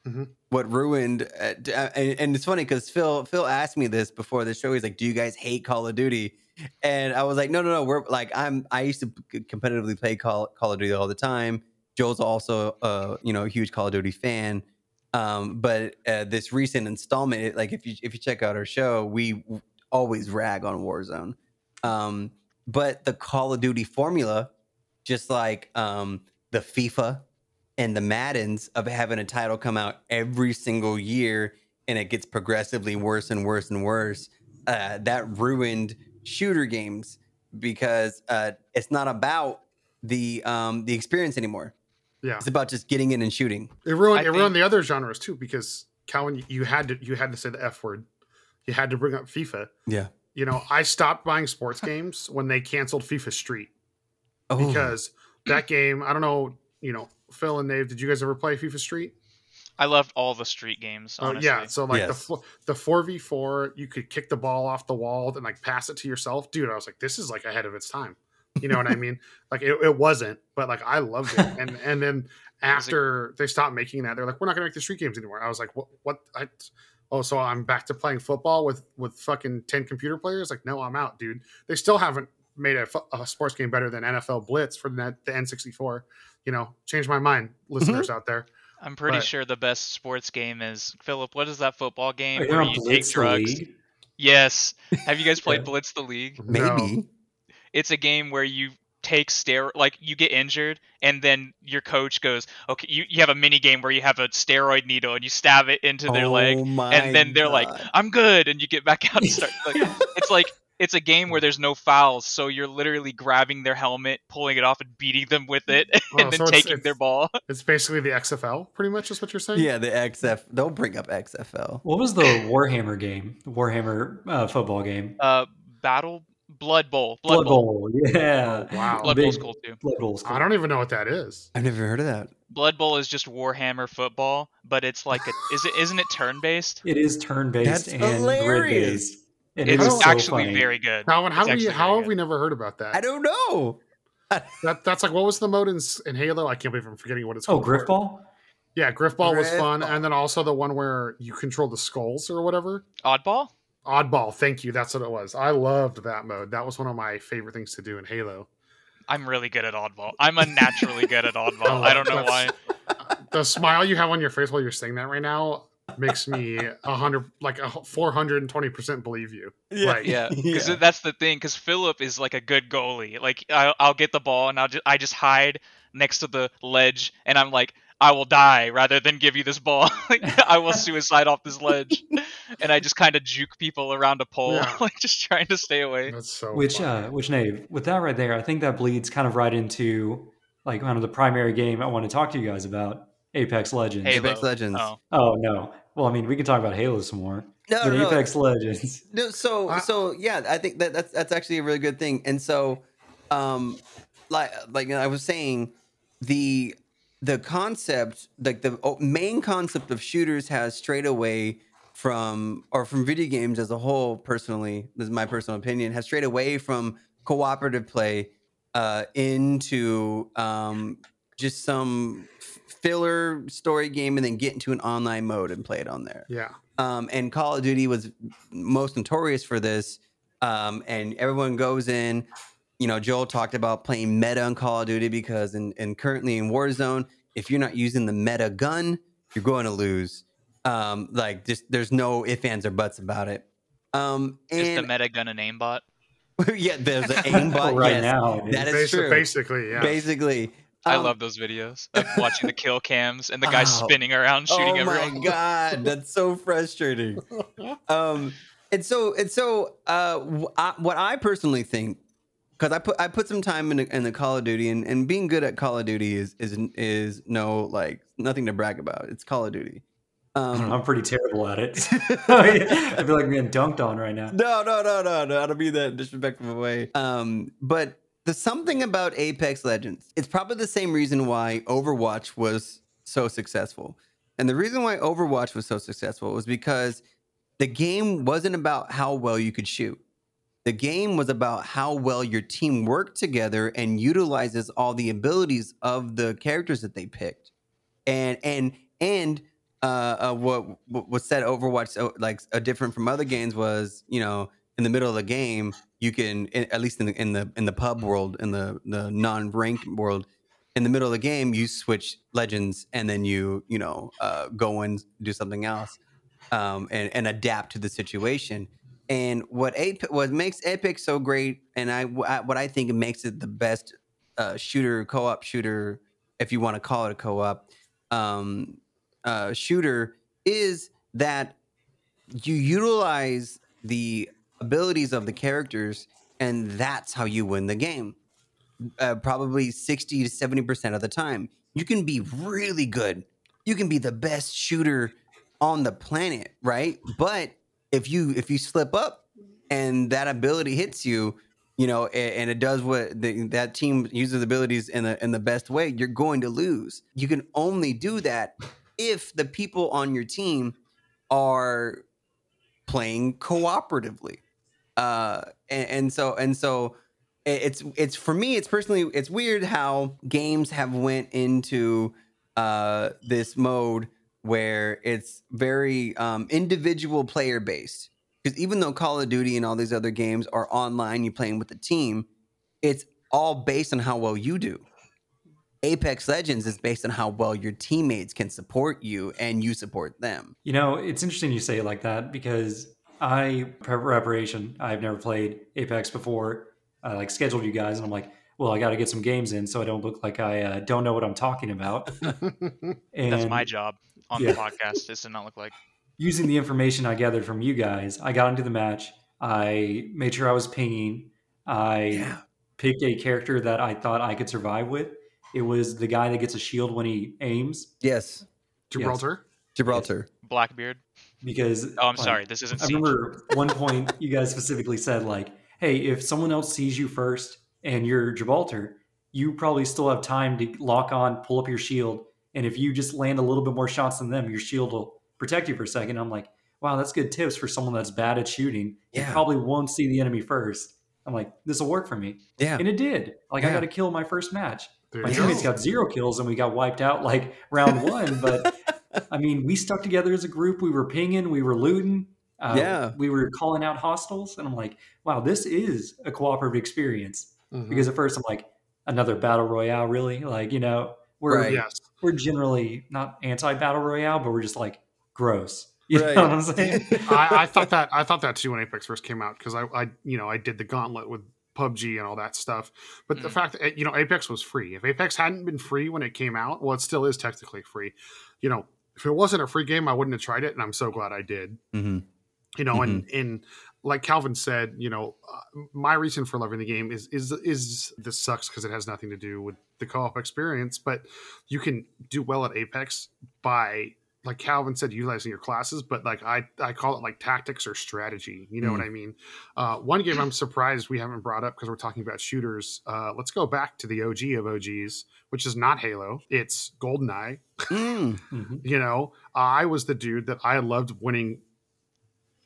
Mm-hmm. What ruined, and it's funny because Phil asked me this before the show. He's like, "Do you guys hate Call of Duty?" And I was like, "No. We're like, I used to competitively play Call of Duty all the time." Joel's also, a huge Call of Duty fan. But this recent installment, if you check out our show, we always rag on Warzone. But the Call of Duty formula, just like the FIFA and the Maddens, of having a title come out every single year and it gets progressively worse and worse and worse, that ruined shooter games because it's not about the experience anymore. Yeah, it's about just getting in and shooting. It ruined the other genres too, because Calvin, you had to say the F word. You had to bring up FIFA. Yeah, I stopped buying sports games when they canceled FIFA Street because that game. I don't know. Phil and Nave, did you guys ever play FIFA Street? I loved all the street games. Honestly. Oh yeah, so the 4v4, you could kick the ball off the wall and like pass it to yourself, dude. I was like, this is like ahead of its time. You know what I mean? Like it wasn't, but like I loved it. And then after they stopped making that, they're like, we're not gonna make the street games anymore. I was like, what? So I'm back to playing football with fucking 10 computer players? Like, no, I'm out, dude. They still haven't made a sports game better than NFL Blitz for the N64. Change my mind, listeners out there. I'm pretty sure the best sports game is, Philip, what is that football game where you take drugs? League? Yes. Have you guys played Blitz the League? Maybe. No. It's a game where you take steroids, like you get injured and then your coach goes, okay, you have a mini game where you have a steroid needle and you stab it into their leg and then they're like, I'm good. And you get back out and start. It's a game where there's no fouls, so you're literally grabbing their helmet, pulling it off, and beating them with it, and then taking their ball. It's basically the XFL, pretty much, is what you're saying? Yeah, the XFL. Don't bring up XFL. What was the Warhammer game? The Warhammer football game? Blood Bowl. Blood Bowl. Yeah. Oh, wow. Blood Bowl's cool, too. Blood Bowl's cool. I don't even know what that is. I've never heard of that. Blood Bowl is just Warhammer football, but it's like isn't it turn-based? It is turn-based. That's and hilarious. Grid-based. It's actually very good. Calvin, how have we never heard about that? I don't know. That's like, what was the mode in Halo? I can't believe I'm forgetting what it's called. Oh, Griffball? Yeah, Griffball was fun. And then also the one where you control the skulls or whatever. Oddball. Thank you. That's what it was. I loved that mode. That was one of my favorite things to do in Halo. I'm really good at Oddball. I'm unnaturally good at Oddball. I don't know why. The smile you have on your face while you're saying that right now makes me 420% believe you. Because that's the thing, because Philip is like a good goalie. Like I'll get the ball and I just hide next to the ledge and I'm like, I will die rather than give you this ball. Like, I will suicide off this ledge. And I just kind of juke people around a pole, just trying to stay away. That's so which Nave, with that right there, I think that bleeds kind of right into like one of the primary game I want to talk to you guys about. Apex Legends. Halo. Apex Legends. Oh no. Well, I mean, we can talk about Halo some more. No. Apex Legends. No. So yeah, I think that's actually a really good thing. And so, I was saying, the concept, like the main concept of shooters, has strayed away from video games as a whole. Personally, this is my personal opinion. Has strayed away from cooperative play into just some filler story game, and then get into an online mode and play it on there. Yeah. And Call of Duty was most notorious for this. And everyone goes in, Joel talked about playing meta in Call of Duty because and currently in Warzone, if you're not using the meta gun, you're going to lose. There's no ifs, ands, or buts about it. Is the meta gun an aimbot? Yeah, there's an aimbot right now. That is true. Basically, yeah. I love those videos of watching the kill cams and the guy spinning around shooting everyone. Oh my god, that's so frustrating. What I personally think, because I put some time in the Call of Duty, and being good at Call of Duty is no, like, nothing to brag about. It's Call of Duty. I'm pretty terrible at it. I feel like I'm getting dunked on right now. No. I don't mean that in a disrespectful way. But there's something about Apex Legends. It's probably the same reason why Overwatch was so successful. And the reason why Overwatch was so successful was because the game wasn't about how well you could shoot. The game was about how well your team worked together and utilizes all the abilities of the characters that they picked. What said Overwatch, like, different from other games was, you know, in the middle of the game, you can, at least in the pub world, in the non-ranked world, in the middle of the game, you switch legends and then you go and do something else, and adapt to the situation. And what makes Apex so great, and what I think makes it the best co-op shooter, if you want to call it a co-op, shooter, is that you utilize the abilities of the characters, and that's how you win the game. Probably 60 to 70% of the time, you can be really good. You can be the best shooter on the planet, right? But if you slip up and that ability hits you, you know, and it does what that team uses abilities in the best way, you're going to lose. You can only do that if the people on your team are playing cooperatively, and so it's for me, it's personally, it's weird how games have went into this mode where it's very individual player based. Because even though Call of Duty and all these other games are online, you're playing with a team, it's all based on how well you do. Apex Legends is based on how well your teammates can support you and you support them. You know, it's interesting you say it like that, because I've never played Apex before. I scheduled you guys and I'm like, well, I got to get some games in so I don't look like I don't know what I'm talking about. That's my job on the podcast, is to not look like. Using the information I gathered from you guys, I got into the match. I made sure I was pinging. I picked a character that I thought I could survive with. It was the guy that gets a shield when he aims. Yes. Gibraltar. Yes. Blackbeard. Because... Oh, I'm sorry. This isn't Siege. I remember one point you guys specifically said, hey, if someone else sees you first and you're Gibraltar, you probably still have time to lock on, pull up your shield. And if you just land a little bit more shots than them, your shield will protect you for a second. I'm like, wow, that's good tips for someone that's bad at shooting. Yeah. You probably won't see the enemy first. I'm like, this will work for me. Yeah. And it did. I got a kill my first match. My teammates got 0 kills and we got wiped out round one. But I mean, we stuck together as a group. We were pinging, we were looting. We were calling out hostiles. And I'm like, wow, this is a cooperative experience. Mm-hmm. Because at first I'm like, another battle royale, really? We're generally not anti-battle royale, but we're just gross. You know what I'm saying? I thought that too when Apex first came out, because I did the gauntlet with PUBG and all that stuff. But the fact that, Apex was free. If Apex hadn't been free when it came out, well, it still is technically free. You know, if it wasn't a free game, I wouldn't have tried it. And I'm so glad I did. Mm-hmm. And like Calvin said, my reason for loving the game is this sucks because it has nothing to do with the co-op experience, but you can do well at Apex by, like Calvin said, utilizing your classes, but I call it tactics or strategy. You know what I mean? One game I'm surprised we haven't brought up, because we're talking about shooters. Let's go back to the OG of OGs, which is not Halo. It's GoldenEye. Mm-hmm. I was the dude that I loved winning,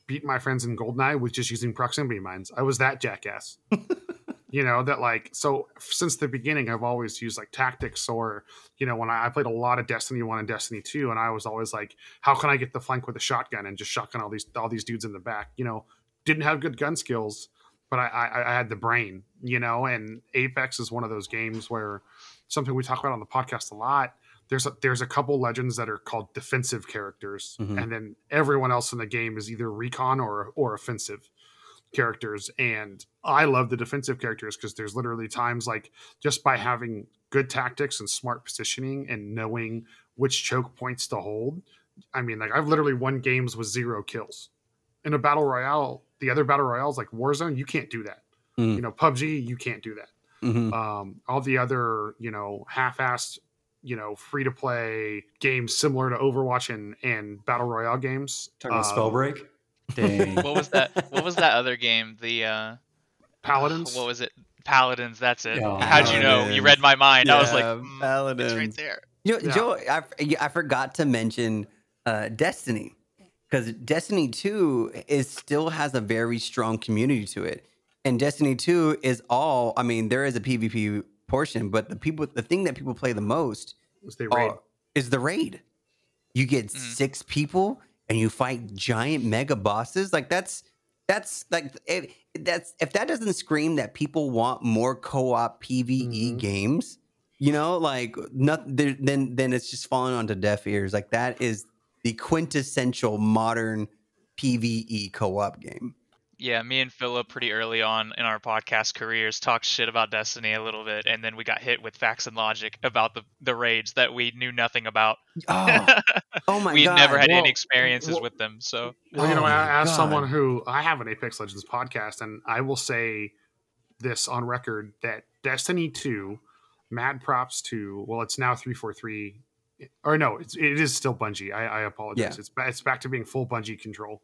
beat my friends in GoldenEye with just using proximity mines. I was that jackass. So since the beginning, I've always used tactics, or, when I played a lot of Destiny 1 and Destiny 2, and I was always how can I get the flank with a shotgun and just shotgun all these dudes in the back, didn't have good gun skills, but I had the brain, and Apex is one of those games where, something we talk about on the podcast a lot, there's a couple legends that are called defensive characters. Mm-hmm. And then everyone else in the game is either recon or offensive. characters, and I love the defensive characters because there's literally times like just by having good tactics and smart positioning and knowing which choke points to hold. I mean, like I've literally won games with 0 kills in a battle royale. The other battle royales like Warzone, you can't do that. Mm. You know, PUBG, you can't do that. Mm-hmm. All the other, you know, half-assed, you know, free to play games similar to Overwatch and battle royale games. Talking about Spellbreak. Dang. What was that other game? The Paladins. What was it? Paladins. That's it. Oh, how'd Paladins. You know? You read my mind. Yeah, I was like, Paladins. It's right there. Joel, I forgot to mention Destiny, because Destiny 2 still has a very strong community to it, and Destiny 2 is all. I mean, there is a PvP portion, but the thing that people play the most is the raid. You get 6 people. And you fight giant mega bosses. Like if that doesn't scream that people want more co-op PvE games, you know, like then it's just falling onto deaf ears. Like that is the quintessential modern PvE co-op game. Yeah, me and Philip pretty early on in our podcast careers talked shit about Destiny a little bit, and then we got hit with facts and logic about the raids that we knew nothing about. Oh my god. We never had any experiences with them. So, you know, as someone who I have an Apex Legends podcast, and I will say this on record that Destiny 2, mad props to, well, it's now 343. Or no, it is still Bungie. I apologize. Yeah. It's back to being full Bungie control.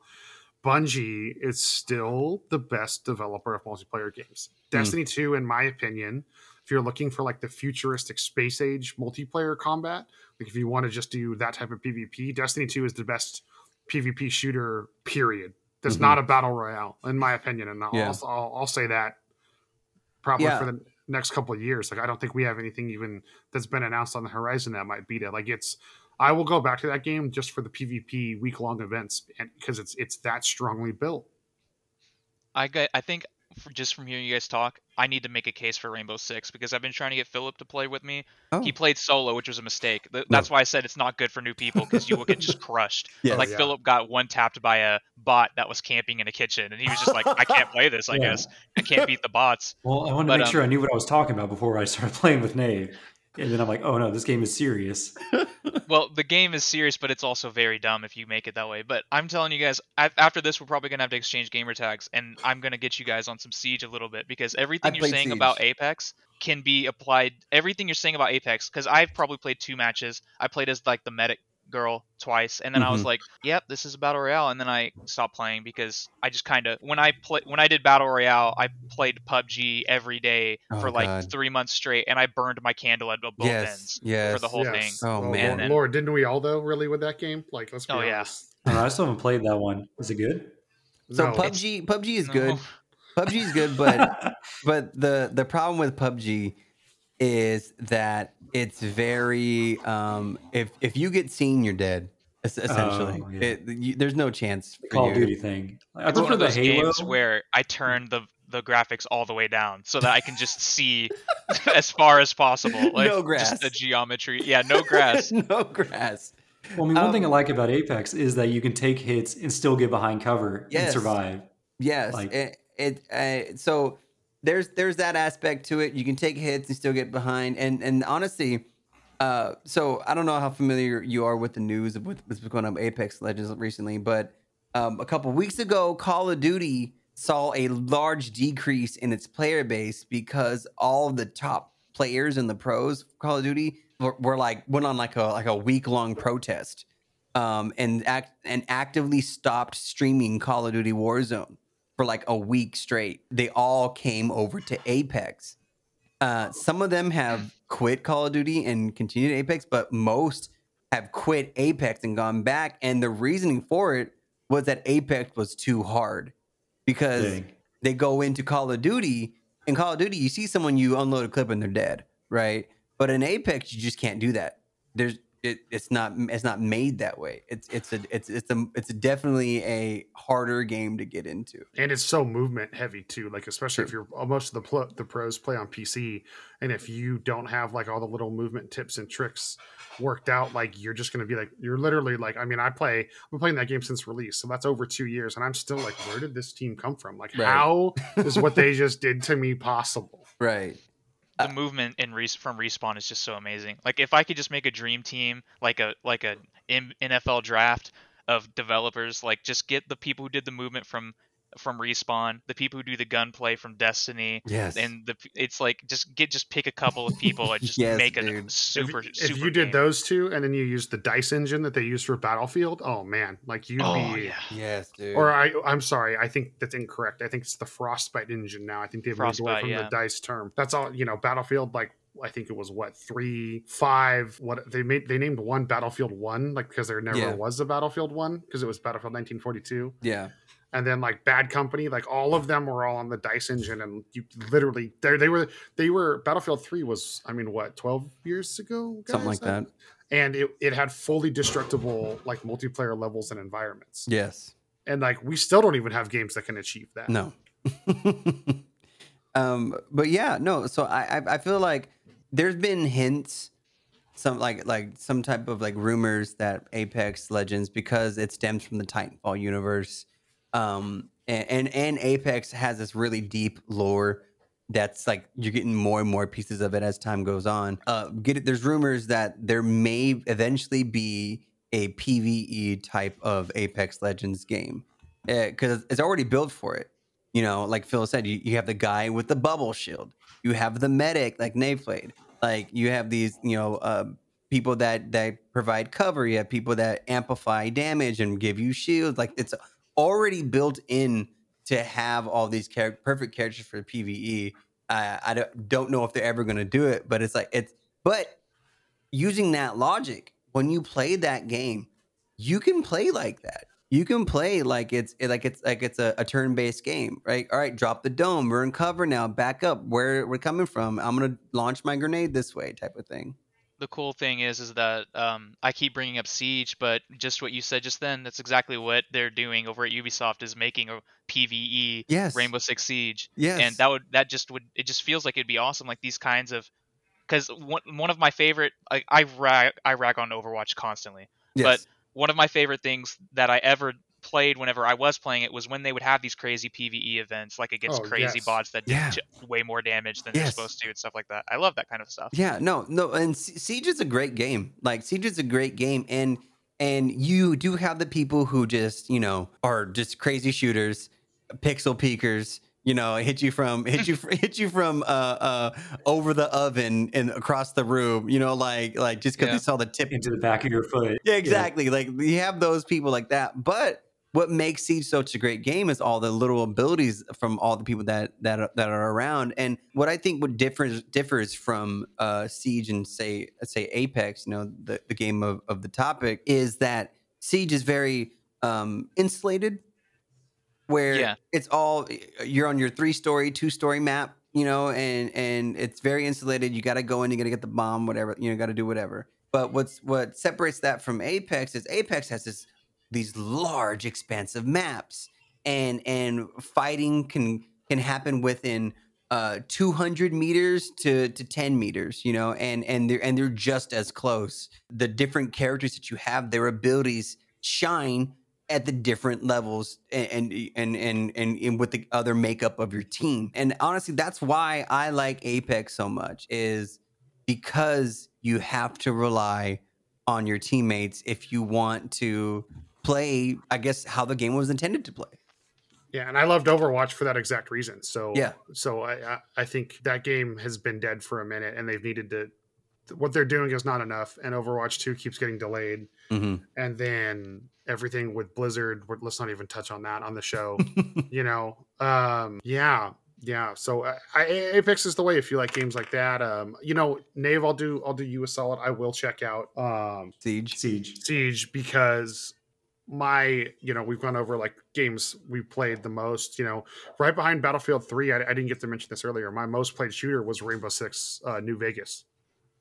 Bungie is still the best developer of multiplayer games. Destiny 2, in my opinion, if you're looking for like the futuristic space age multiplayer combat, like if you want to just do that type of PvP, Destiny 2 is the best PvP shooter, period. That's not a battle royale, in my opinion. And I'll say that probably for the next couple of years. Like I don't think we have anything even that's been announced on the horizon that might beat it. Like I will go back to that game just for the PvP week-long events because it's that strongly built. I think just from hearing you guys talk, I need to make a case for Rainbow Six because I've been trying to get Philip to play with me. Oh. He played solo, which was a mistake. That's why I said it's not good for new people because you will get just crushed. Philip got one-tapped by a bot that was camping in a kitchen, and he was just like, I can't play this, I guess. I can't beat the bots. Well, I wanted to make sure I knew what I was talking about before I started playing with Nave. And then I'm like, oh no, this game is serious. Well, the game is serious, but it's also very dumb if you make it that way. But I'm telling you guys, after this, we're probably going to have to exchange gamer tags, and I'm going to get you guys on some Siege a little bit, because everything you're saying about Apex can be applied. Everything you're saying about Apex, because I've probably played 2 matches. I played as like the medic girl twice, and then I was like, yep, this is a battle royale, and then I stopped playing because I just kind of when I did battle royale, I played PUBG every day for like 3 months straight, and I burned my candle at both ends for the whole thing. Lord, didn't we all though, really, with that game? Like, let's be honest. I still haven't played that one. Is it good? So no. PUBG is good. PUBG is good, but the problem with PUBG is that it's very if you get seen, you're dead, essentially. There's no chance for Call of Duty thing. I prefer the Halo games where I turn the graphics all the way down so that I can just see as far as possible, like no grass, just the geometry. No grass. Well, I mean, one thing I like about Apex is that you can take hits and still get behind cover and survive. Like, so There's that aspect to it. You can take hits and still get behind. And honestly, so I don't know how familiar you are with the news with what's going on with Apex Legends recently, but a couple weeks ago, Call of Duty saw a large decrease in its player base because all of the top players and the pros of Call of Duty went on a week-long protest and actively stopped streaming Call of Duty Warzone for like a week straight. They all came over to Apex. Some of them have quit Call of Duty and continued Apex, but most have quit Apex and gone back. And the reasoning for it was that Apex was too hard, because they go into Call of Duty. In Call of Duty, you see someone, you unload a clip and they're dead, right? But in Apex, you just can't do that. There's it's not made that way. It's definitely a harder game to get into, and it's so movement heavy too. Like, especially if you're most of the pros play on PC, and if you don't have like all the little movement tips and tricks worked out, like you're just gonna be like, you're literally like, I mean, I've been playing that game since release, so that's over 2 years, and I'm still like, where did this team come from? Like, right. How is what they just did to me possible? Right. The movement in from Respawn is just so amazing. Like, if I could just make a dream team, like a NFL draft of developers, like just get the people who did the movement from Respawn, the people who do the gunplay from Destiny, yes, and it's like just pick a couple of people and just yes, make a dude. If you did game. Those two, and then you use the dice engine that they use for Battlefield, oh man, like you'd be yeah. Yes, dude. Or I'm sorry, I think that's incorrect. I think it's the Frostbite engine now. I think they've moved away from the dice term. That's all, you know. Battlefield, like, I think it was 3, 5. What they named one Battlefield 1, like, because there never was a Battlefield 1, because it was Battlefield 1942. Yeah. And then like Bad Company, like all of them were all on the dice engine, and you literally they were Battlefield 3 was, I mean, what, 12 years ago, guys? Something like that. And it had fully destructible like multiplayer levels and environments. Yes. And like we still don't even have games that can achieve that. No. But yeah, no. So I feel like there's been hints, some like some type of like rumors that Apex Legends, because it stems from the Titanfall universe. And Apex has this really deep lore that's like you're getting more and more pieces of it as time goes on. There's rumors that there may eventually be a PvE type of Apex Legends game, because it's already built for it. You know, like Phil said, you have the guy with the bubble shield, you have the medic like Nave played, like you have these, you know, people that provide cover, you have people that amplify damage and give you shields. Like, it's already built in to have all these perfect characters for PvE. I don't know if they're ever going to do it, but but using that logic, when you play that game, you can play like that. You can play like it's a turn-based game, right? All right, drop the dome. We're in cover now. Back up. Where we're coming from. I'm going to launch my grenade this way, type of thing. The cool thing is that I keep bringing up Siege, but just what you said just then, that's exactly what they're doing over at Ubisoft, is making a PvE Rainbow Six Siege. Yes. And it just feels like it'd be awesome. Like these kinds of, because one of my favorite, like, I rag on Overwatch constantly, but one of my favorite things that I ever played whenever I was playing it was when they would have these crazy PvE events, like against crazy bots that did way more damage than they're supposed to and stuff like that. I love that kind of stuff. Yeah, no, and Siege is a great game. Like, Siege is a great game, and you do have the people who just, you know, are just crazy shooters, pixel peekers, you know, hit you from over the oven and across the room, you know, like just because they saw the tip into the back of your foot. Yeah, exactly. Yeah. Like, you have those people like that, but what makes Siege such a great game is all the little abilities from all the people that are around. And what I think what differs from Siege and say Apex, you know, the game of the topic, is that Siege is very insulated, where it's all, you're on your 3-story, 2-story map, you know, and it's very insulated. You got to go in, you got to get the bomb, whatever, you know, got to do whatever. But what separates that from Apex is Apex has these large expansive maps, and fighting can happen within 200 meters to 10 meters, you know, and they're just as close. The different characters that you have, their abilities shine at the different levels and with the other makeup of your team. And honestly, that's why I like Apex so much, is because you have to rely on your teammates if you want to play, I guess, how the game was intended to play. Yeah, and I loved Overwatch for that exact reason. So I think that game has been dead for a minute, and they've needed to. What they're doing is not enough, and Overwatch 2 keeps getting delayed, and then everything with Blizzard. Let's not even touch on that on the show. You know, yeah. So Apex is the way if you like games like that. You know, Nave, I'll do you a solid. I will check out Siege because. You know, we've gone over like games we played the most, you know, right behind Battlefield 3. I didn't get to mention this earlier. My most played shooter was Rainbow Six New Vegas.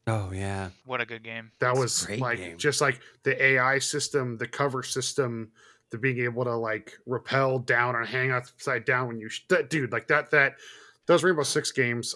Oh yeah, what a good game! That was like game. Just like the AI system, the cover system, the being able to like rappel down and hang upside down when you those Rainbow Six games.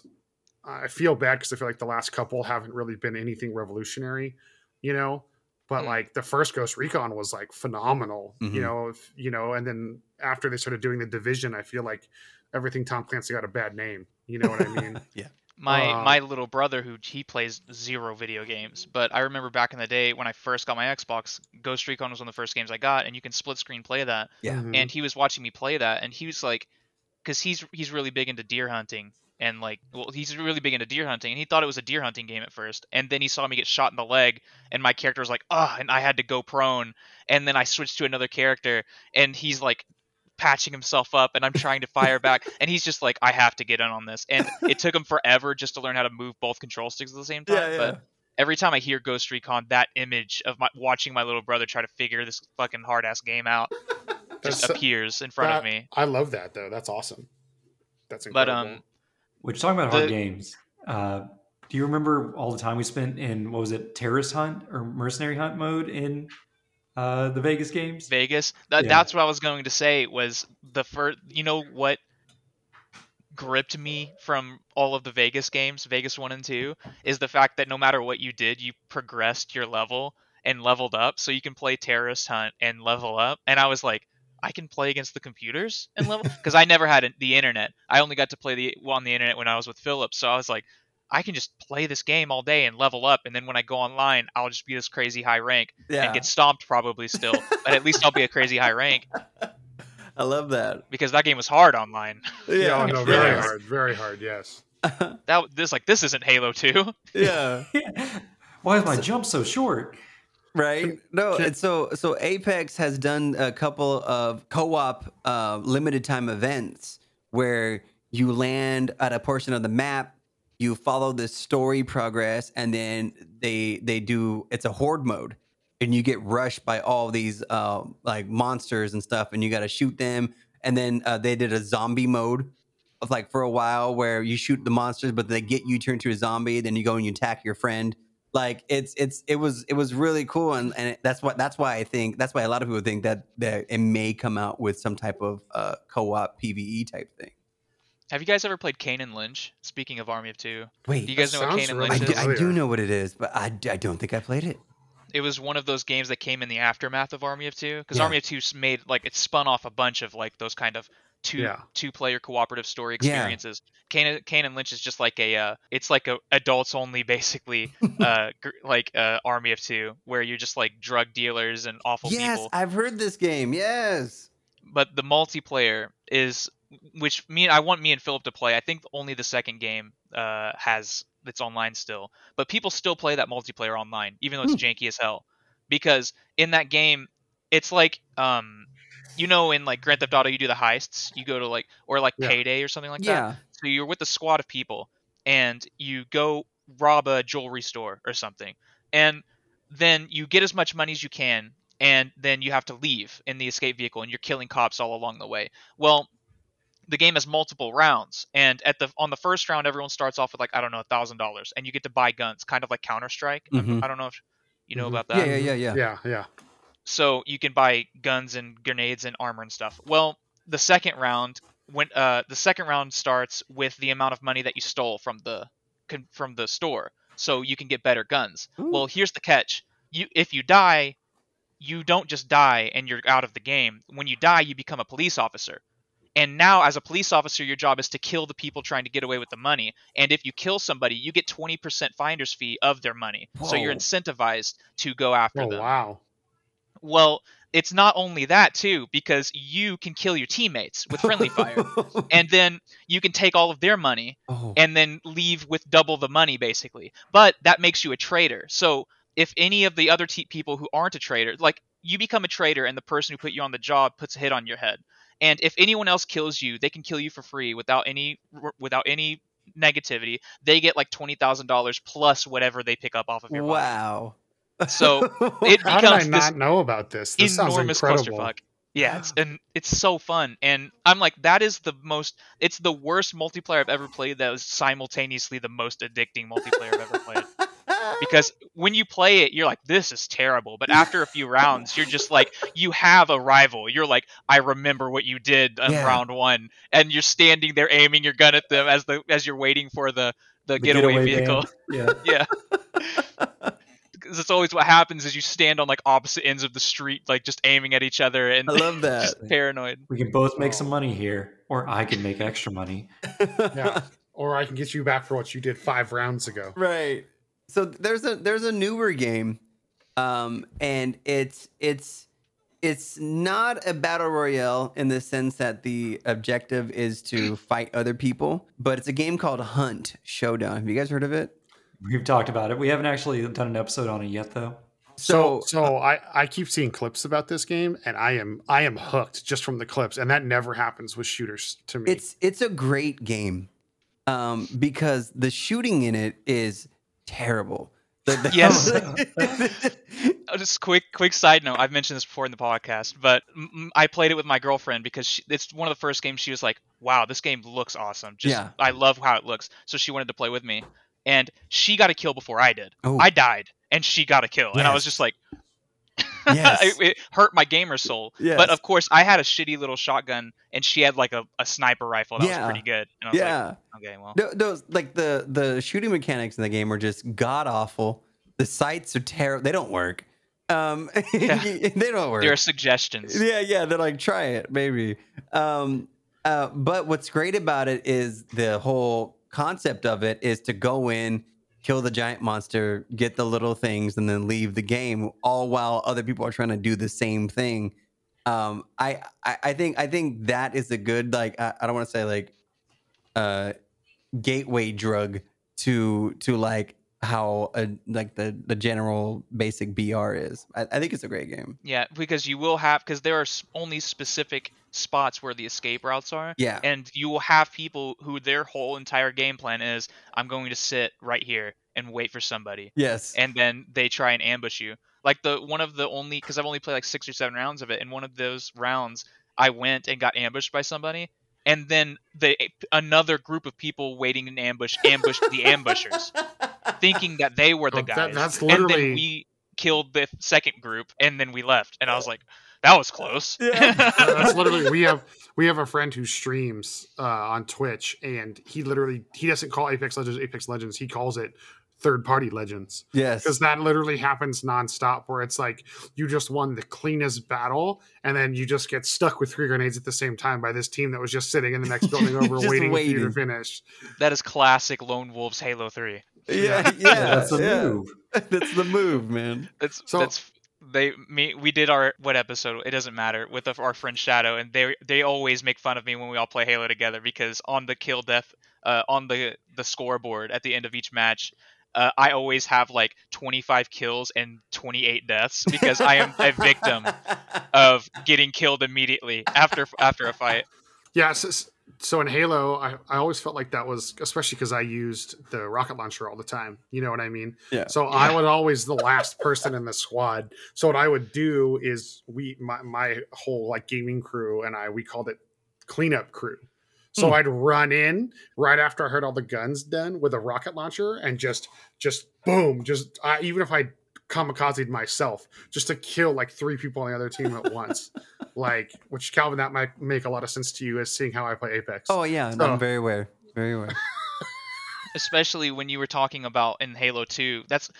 I feel bad because I feel like the last couple haven't really been anything revolutionary, you know. But like the first Ghost Recon was like phenomenal, you know. And then after they started doing the Division, I feel like everything Tom Clancy got a bad name. You know what I mean? Yeah. My little brother, he plays zero video games, but I remember back in the day when I first got my Xbox, Ghost Recon was one of the first games I got, and you can split screen play that. Yeah. Mm-hmm. And he was watching me play that, and he was like, because he's really big into deer hunting, and like, well, he's really big into deer hunting, and he thought it was a deer hunting game at first, and then he saw me get shot in the leg, and my character was like, oh, and I had to go prone, and then I switched to another character, and he's like patching himself up, and I'm trying to fire back, and he's just like, I have to get in on this. And it took him forever just to learn how to move both control sticks at the same time. Yeah, yeah. But every time I hear Ghost Recon, that image of watching my little brother try to figure this fucking hard ass game out just appears in front of me. I love that though. That's awesome. That's incredible. But we're talking about hard games. Do you remember all the time we spent in, what was it, terrorist hunt or mercenary hunt mode in the Vegas games? Vegas. That's what I was going to say was the first, you know what gripped me from all of the Vegas games, Vegas 1 and 2, is the fact that no matter what you did, you progressed your level and leveled up. So you can play Terrorist Hunt and level up. And I was like, I can play against the computers and level? Because I never had the internet. I only got to play on the internet when I was with Philip. So I was like, I can just play this game all day and level up, and then when I go online, I'll just be this crazy high rank and get stomped probably still, but at least I'll be a crazy high rank. I love that. Because that game was hard online. Yeah, no, very hard. Very hard, yes. This isn't Halo 2. Yeah. Why is my jump so short? Right? No, and so Apex has done a couple of co-op limited time events where you land at a portion of the map, you follow this story progress, and then they do, it's a horde mode, and you get rushed by all these like monsters and stuff, and you got to shoot them. And then they did a zombie mode of like for a while where you shoot the monsters, but they get you turned to a zombie, then you go and you attack your friend. Like it was really cool, and that's why a lot of people think that it may come out with some type of co-op PvE type thing. Have you guys ever played Kane and Lynch? Speaking of Army of Two, wait, do you guys know what Kane and Lynch is? I do know what it is, but I don't think I played it. It was one of those games that came in the aftermath of Army of Two, because Army of Two made like it spun off a bunch of like those kind of two-player cooperative story experiences. Yeah. Kane and Lynch is just like it's like a adults only basically, Army of Two, where you're just like drug dealers and awful people. Yes, I've heard this game. Yes, but the multiplayer is. Which I want me and Philip to play. I think only the second game has it's online still, but people still play that multiplayer online, even though it's janky as hell. Because in that game, it's like in like Grand Theft Auto, you do the heists, you go to like or like Payday or something like that. So you're with a squad of people and you go rob a jewelry store or something, and then you get as much money as you can, and then you have to leave in the escape vehicle, and you're killing cops all along the way. Well. The game has multiple rounds, and on the first round, everyone starts off with like, I don't know, $1,000, and you get to buy guns, kind of like Counter-Strike. Mm-hmm. I don't know if you know about that. Yeah. So you can buy guns and grenades and armor and stuff. Well, the second round starts with the amount of money that you stole from the store, so you can get better guns. Ooh. Well, here's the catch: if you die, you don't just die and you're out of the game. When you die, you become a police officer. And now, as a police officer, your job is to kill the people trying to get away with the money. And if you kill somebody, you get 20% finder's fee of their money. Whoa. So you're incentivized to go after them. Oh, wow. Well, it's not only that, too, because you can kill your teammates with friendly fire. And then you can take all of their money and then leave with double the money, basically. But that makes you a traitor. So if any of the other people who aren't a traitor, like you become a traitor and the person who put you on the job puts a hit on your head. And if anyone else kills you, they can kill you for free without any negativity. They get like $20,000 plus whatever they pick up off of your body. Wow! So it becomes how did I not know about this? This enormous clusterfuck. Yeah, it's so fun, and I'm like, that is it's the worst multiplayer I've ever played. That was simultaneously the most addicting multiplayer I've ever played. because when you play it, you're like, this is terrible. But after a few rounds, you're just like, you have a rival. You're like, I remember what you did on round one. And you're standing there aiming your gun at them as you're waiting for the getaway vehicle. Band. Yeah. Yeah. Because it's always what happens is you stand on like opposite ends of the street, like just aiming at each other. And I love that. Just paranoid. We can both make some money here, or I can make extra money. Yeah. Or I can get you back for what you did 5 rounds ago. Right. So there's a newer game, and it's not a battle royale in the sense that the objective is to fight other people, but it's a game called Hunt Showdown. Have you guys heard of it? We've talked about it. We haven't actually done an episode on it yet, though. So I keep seeing clips about this game, and I am hooked just from the clips, and that never happens with shooters to me. It's a great game. Because the shooting in it is terrible. Yes. Just quick side note. I've mentioned this before in the podcast, but I played it with my girlfriend because it's one of the first games she was like, wow, this game looks awesome. I love how it looks. So she wanted to play with me, and she got a kill before I did. Oh. I died and she got a kill. Yes. And I was just like, yes. It hurt my gamer soul. Yes. But of course, I had a shitty little shotgun, and she had like a sniper rifle that was pretty good. And I was like, okay, well, those like the shooting mechanics in the game are just god awful. The sights are terrible. They don't work. They don't work. There are suggestions. Yeah. They're like, try it, maybe. But what's great about it is the whole concept of it is to go in, kill the giant monster, get the little things, and then leave the game, all while other people are trying to do the same thing. I think that is a good, like, I don't want to say like gateway drug to like how like the general basic BR is. I think it's a great game. Yeah, because you will have, because there are only specific spots where the escape routes are. Yeah. And you will have people who their whole entire game plan is, I'm going to sit right here and wait for somebody. Yes. And then they try and ambush you. Like because I've only played like 6 or 7 rounds of it. And one of those rounds I went and got ambushed by somebody. And then another group of people waiting in ambush ambushed the ambushers, thinking that they were the guys. That's literally... And then we killed the second group and then we left. And I was like, that was close. Yeah. That's literally, we have a friend who streams on Twitch, and he doesn't call Apex Legends. He calls it third party legends. Yes. Because that literally happens nonstop, where it's like you just won the cleanest battle and then you just get stuck with 3 grenades at the same time by this team that was just sitting in the next building over waiting for you to finish. That is classic Lone Wolves Halo 3. Yeah. That's the move. That's the move, man. We did our what episode? It doesn't matter with our friend Shadow, and they always make fun of me when we all play Halo together, because on the kill death on the scoreboard at the end of each match, I always have like 25 kills and 28 deaths, because I am a victim of getting killed immediately after a fight. Yeah. So in Halo, I always felt like that was, especially because I used the rocket launcher all the time. You know what I mean? Yeah. So I was always the last person in the squad. So what I would do is my whole like gaming crew and we called it cleanup crew. So I'd run in right after I heard all the guns done with a rocket launcher and just boom. Even if I kamikazed myself just to kill like 3 people on the other team at once. Like, which, Calvin, that might make a lot of sense to you as seeing how I play Apex. Oh yeah, so. I'm very aware. Very aware. Especially when you were talking about in Halo 2. That's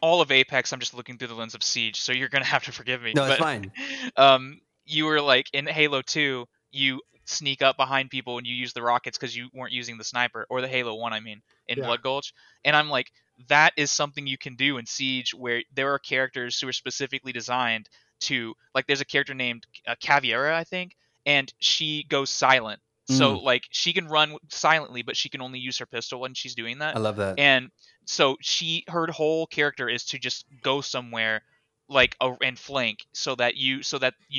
all of Apex, I'm just looking through the lens of Siege, so you're gonna have to forgive me. No, it's fine. You were like, in Halo 2, you sneak up behind people and you use the rockets because you weren't using the sniper, or the Halo 1, I mean, in Blood Gulch. And I'm like, that is something you can do in Siege, where there are characters who are specifically designed to, like, there's a character named Caviera, I think, and she goes silent. So like, she can run silently, but she can only use her pistol when she's doing that. I love that. And so her whole character is to just go somewhere like and flank so that you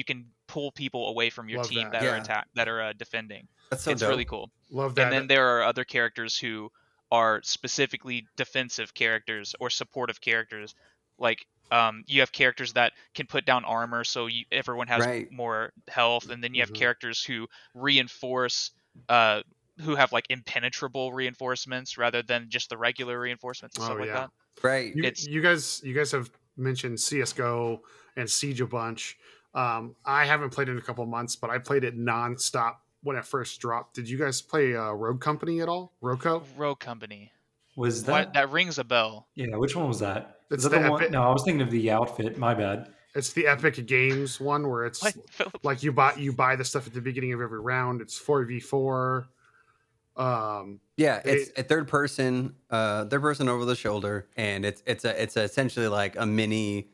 can pull people away from your team that are attack that are defending. That's so dope. Really cool. Love that. And then there are other characters who are specifically defensive characters or supportive characters. Like you have characters that can put down armor, so everyone has more health, and then you have characters who reinforce who have like impenetrable reinforcements rather than just the regular reinforcements and stuff like that. Right. You guys have mentioned CSGO and Siege a bunch. I haven't played it in a couple of months, but I played it nonstop when it first dropped. Did you guys play Rogue Company at all? Roco? Rogue Company. Was that... What? That rings a bell. Yeah, which one was that? It's that the one? No, I was thinking of the outfit. My bad. It's the Epic Games one where it's like you buy the stuff at the beginning of every round. It's 4v4. Yeah, it's a third person over the shoulder, and it's essentially like a mini.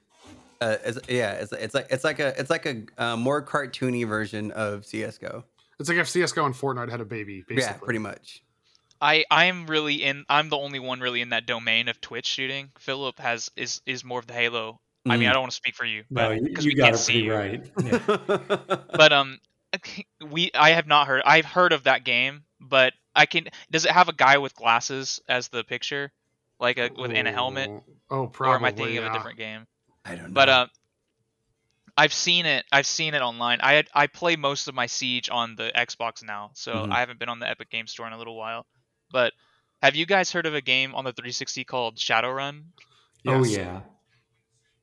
It's like a more cartoony version of CS:GO. It's like if CS:GO and Fortnite had a baby, basically. Yeah, pretty much. I'm the only one really in that domain of Twitch shooting. Philip is more of the Halo. Mm-hmm. I mean, I don't want to speak for you, but because no, we can't see you, right? Yeah. But I've heard of that game, but I can. Does it have a guy with glasses as the picture, like in a helmet? Oh, probably. Or am I thinking of a different game? I don't know. But I've seen it online. I play most of my Siege on the Xbox now, so I haven't been on the Epic Games Store in a little while. But have you guys heard of a game on the 360 called Shadowrun? Yes. Oh yeah.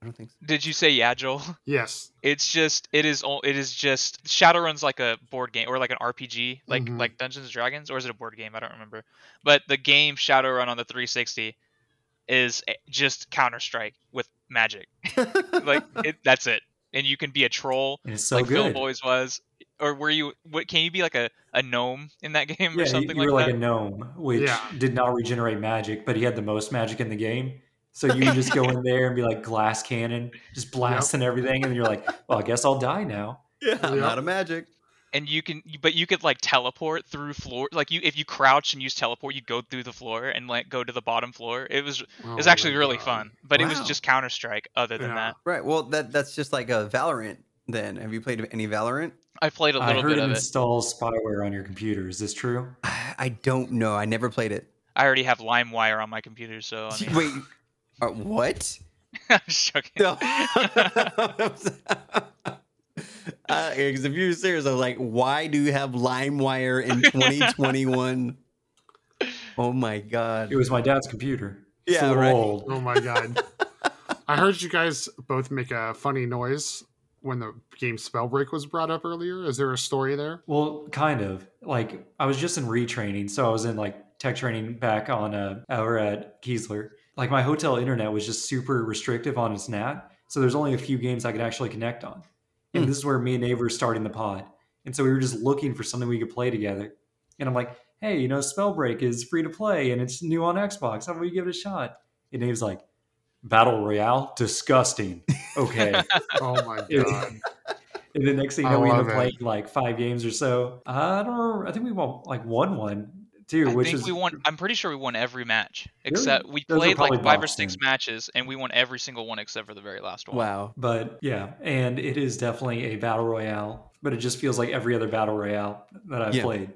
I don't think so. Did you say yeah, Joel? Yes. It is just Shadowrun's like a board game or like an RPG, like Dungeons and Dragons, or is it a board game? I don't remember. But the game Shadowrun on the 360 is just Counter-Strike with magic. That's it. And you can be a troll, it's so like good. Phil always was. Or were you? What, can you be like a gnome in that game or something like that? Yeah, you were like a gnome, which did not regenerate magic, but he had the most magic in the game. So you just go in there and be like glass cannon, just blasting everything, and you're like, well, I guess I'll die now. Yeah, I'm not a magic. And you could like teleport through floor. Like if you crouch and use teleport, you go through the floor and like go to the bottom floor. It was actually really fun, but it was just Counter-Strike. Other than that, right? Well, that's just like a Valorant. Then have you played any Valorant? I played a little bit of it. I heard it installs spyware on your computer. Is this true? I don't know. I never played it. I already have LimeWire on my computer, so I mean. Wait. What? I'm joking. No. Because if you're serious, I was like, why do you have LimeWire in 2021? Oh my god! It was my dad's computer. Yeah, so right. Old. Oh my god! I heard you guys both make a funny noise when the game Spellbreak was brought up earlier. Is there a story there? Well, kind of. Like I was just in retraining, so I was in like tech training back on over at Keesler. Like my hotel internet was just super restrictive on its NAT. So there's only a few games I could actually connect on. And this is where me and Nave were starting the pod. And so we were just looking for something we could play together. And I'm like, hey, Spellbreak is free to play and it's new on Xbox. How about we give it a shot? And Nave's like, Battle Royale? Disgusting. Okay. Oh my God. And the next thing you know, we ended up playing like 5 games or so. I don't remember. I think we won one. Too, I'm pretty sure we won every match except really? We played like 5 or 6 matches, and we won every single one except for the very last one. Wow! But yeah, and it is definitely a battle royale, but it just feels like every other battle royale that I've played.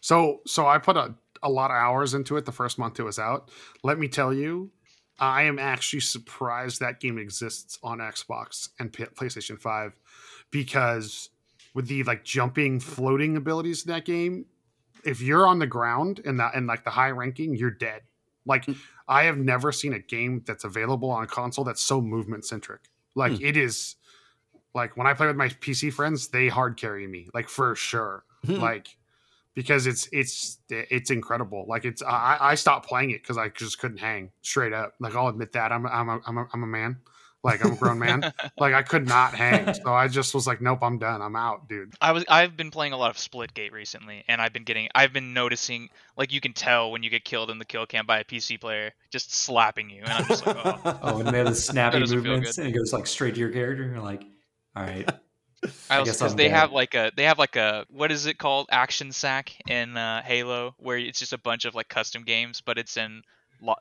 So I put a lot of hours into it the first month it was out. Let me tell you, I am actually surprised that game exists on Xbox and PlayStation 5 because with the like jumping, floating abilities in that game. If you're on the ground and like the high ranking, you're dead. Like I have never seen a game that's available on a console that's so movement centric. Like it is like when I play with my PC friends, they hard carry me like for sure. Like because it's incredible. Like it's I stopped playing it because I just couldn't hang straight up. Like I'll admit that I'm a man. Like I'm a grown man. Like I could not hang, so I just was like, "Nope, I'm done. I'm out, dude." I've been playing a lot of Splitgate recently, and I've been noticing like you can tell when you get killed in the kill cam by a PC player just slapping you, and I'm just like, "Oh." Oh, and they have the snappy movements, and it goes like straight to your character, and you're like, "All right." Because they have like a what is it called action sack in Halo, where it's just a bunch of like custom games, but it's in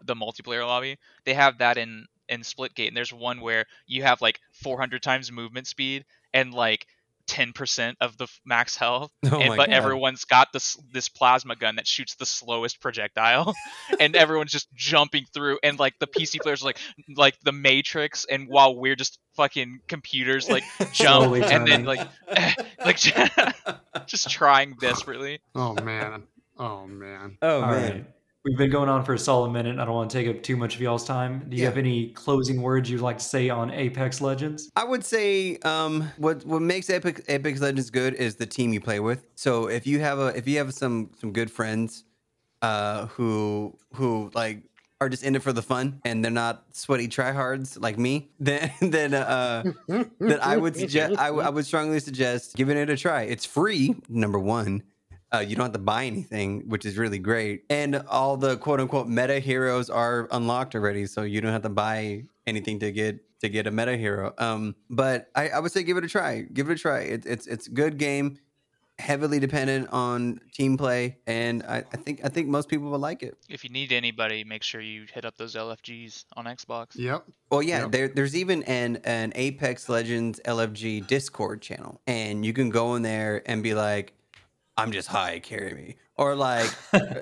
the multiplayer lobby. They have that in Splitgate, and there's one where you have like 400 times movement speed and like 10% of the max health, but everyone's got this plasma gun that shoots the slowest projectile, and everyone's just jumping through, and like the PC players are like the Matrix, and while we're just fucking computers like jump totally and then like just trying desperately. Oh man! We've been going on for a solid minute. I don't want to take up too much of y'all's time. Do you have any closing words you'd like to say on Apex Legends? I would say what makes Apex Legends good is the team you play with. So if you have some good friends who like are just in it for the fun and they're not sweaty tryhards like me, then I would suggest I would strongly suggest giving it a try. It's free, number one. You don't have to buy anything, which is really great. And all the quote unquote meta heroes are unlocked already, so you don't have to buy anything to get a meta hero. But I would say give it a try. It's a good game, heavily dependent on team play, and I think most people will like it. If you need anybody, make sure you hit up those LFGs on Xbox. Yep. Well, yeah, there's even an Apex Legends LFG Discord channel, and you can go in there and be like, I'm just high, carry me. Or like,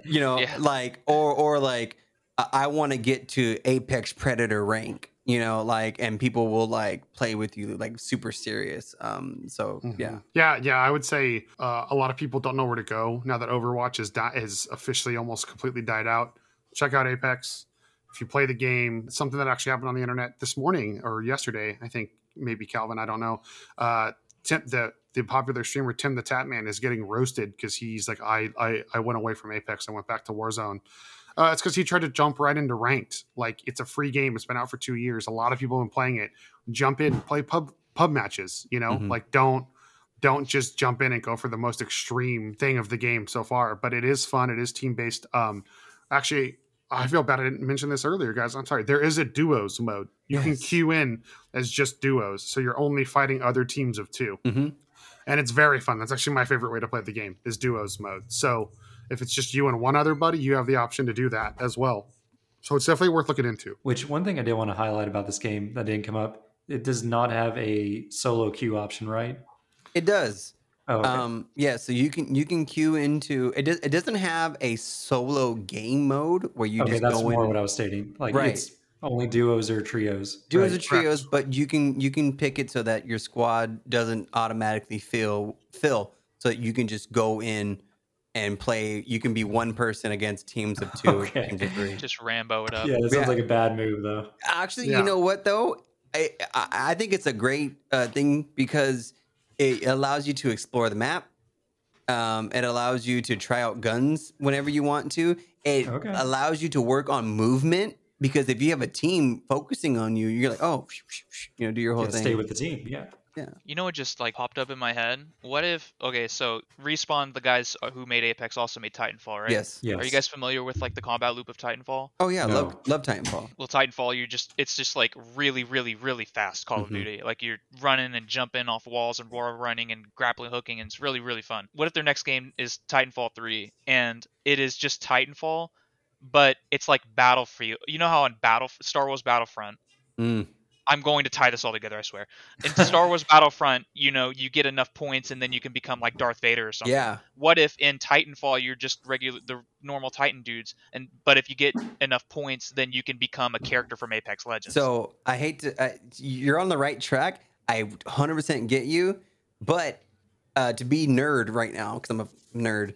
you know, like I want to get to Apex Predator rank, you know, like, and people will like play with you like super serious. Yeah, I would say a lot of people don't know where to go now that Overwatch is officially almost completely died out. Check out Apex. If you play the game, something that actually happened on the internet this morning or yesterday, I think maybe Calvin, I don't know. The popular streamer Tim the Tatman is getting roasted because he's like, I went away from Apex. I went back to Warzone. It's because he tried to jump right into ranked. Like, it's a free game. It's been out for 2 years. A lot of people have been playing it. Jump in, play pub matches, you know, like don't just jump in and go for the most extreme thing of the game so far. But it is fun. It is team based. Actually, I feel bad I didn't mention this earlier, guys. I'm sorry. There is a duos mode. You can queue in as just duos. So you're only fighting other teams of two. Mm-hmm. And it's very fun. That's actually my favorite way to play the game is duos mode. So if it's just you and one other buddy, you have the option to do that as well. So it's definitely worth looking into. Which one thing I did want to highlight about this game that didn't come up, it does not have a solo queue option, right? It does. Oh, okay. So you can queue into it. It doesn't have a solo game mode where you just go in. That's more what I was stating. Like, right. It's only duos or trios. Duos or trios, but you can pick it so that your squad doesn't automatically fill. So that you can just go in and play. You can be one person against teams of two or teams of three. Just Rambo it up. Yeah, that sounds like a bad move, though. Actually, you know what though? I think it's a great thing because it allows you to explore the map. It allows you to try out guns whenever you want to. It allows you to work on movement. Because if you have a team focusing on you, you're like, oh, you know, do your whole thing. Stay with the team, yeah. You know what just like popped up in my head? What if, so Respawn, the guys who made Apex also made Titanfall, right? Yes. Are you guys familiar with like the combat loop of Titanfall? Oh yeah, no. Love Titanfall. Well, Titanfall, it's just like really, really, really fast Call of Duty. Like you're running and jumping off walls and wall running and grappling hooking, and it's really, really fun. What if their next game is Titanfall 3 and it is just Titanfall? But it's like Battlefield. You know how in Star Wars Battlefront, I'm going to tie this all together, I swear. In Star Wars Battlefront, you know, you get enough points and then you can become like Darth Vader or something. Yeah. What if in Titanfall you're just the normal Titan dudes, but if you get enough points, then you can become a character from Apex Legends. So I hate to. You're on the right track. I 100% get you, but to be nerd right now because I'm a nerd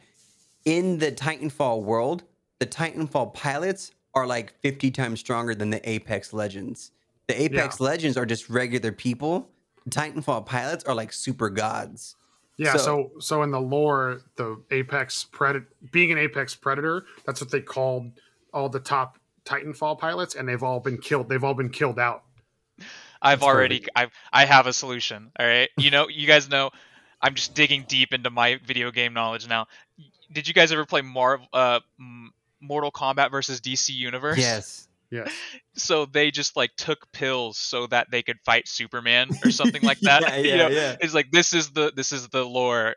in the Titanfall world. The Titanfall pilots are like 50 times stronger than the Apex Legends. The Apex Legends are just regular people. The Titanfall pilots are like super gods. Yeah, so in the lore, the Apex Predator, being an Apex Predator, that's what they called all the top Titanfall pilots, and they've all been killed. They've all been killed out. I have a solution, all right? You know, you guys know, I'm just digging deep into my video game knowledge now. Did you guys ever play Mortal Kombat versus DC Universe? Yes. Yeah. So they just like took pills so that they could fight Superman or something like that. Yeah. It's like this is the lore.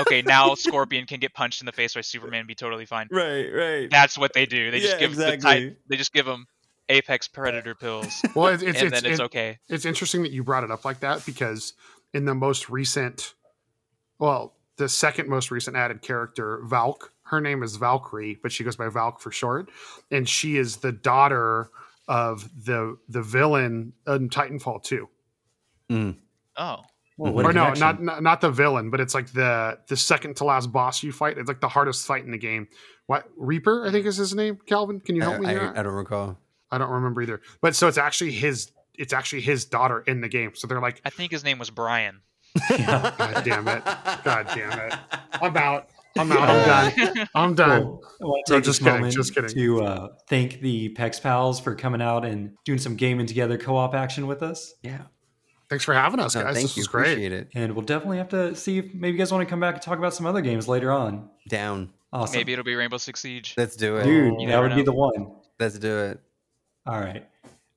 Now Scorpion can get punched in the face by Superman and be totally fine. Right. That's what they do. They just give they just give them Apex Predator pills. Well, it's okay. It's interesting that you brought it up like that because in the most recent, the second most recent added character, Valk. Her name is Valkyrie, but she goes by Valk for short. And she is the daughter of the villain in Titanfall 2. Mm. Oh. Well, or no, not the villain, but it's like the second to last boss you fight. It's like the hardest fight in the game. What Reaper, I think is his name. Calvin, can you help me? I don't recall. I don't remember either. But so it's actually his daughter in the game. So they're like, I think his name was Brian. God damn it. God damn it. I'm out. I'm done. Cool. So just kidding. To thank the Pex Pals for coming out and doing some gaming together co-op action with us. Yeah. Thanks for having us, guys. This was great. Appreciate it. And we'll definitely have to see if maybe you guys want to come back and talk about some other games later on. Down. Awesome. Maybe it'll be Rainbow Six Siege. Let's do it. Dude, that would be the one. Let's do it. All right.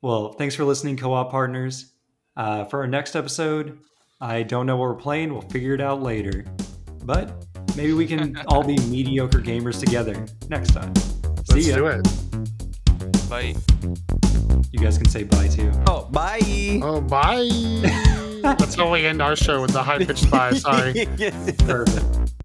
Well, thanks for listening, co-op partners. For our next episode, I don't know what we're playing. We'll figure it out later. But maybe we can all be mediocre gamers together next time. See ya. Let's do it. Bye. You guys can say bye too. Oh, bye. Oh, bye. That's how we end our show, with the high-pitched bye. Sorry. Perfect.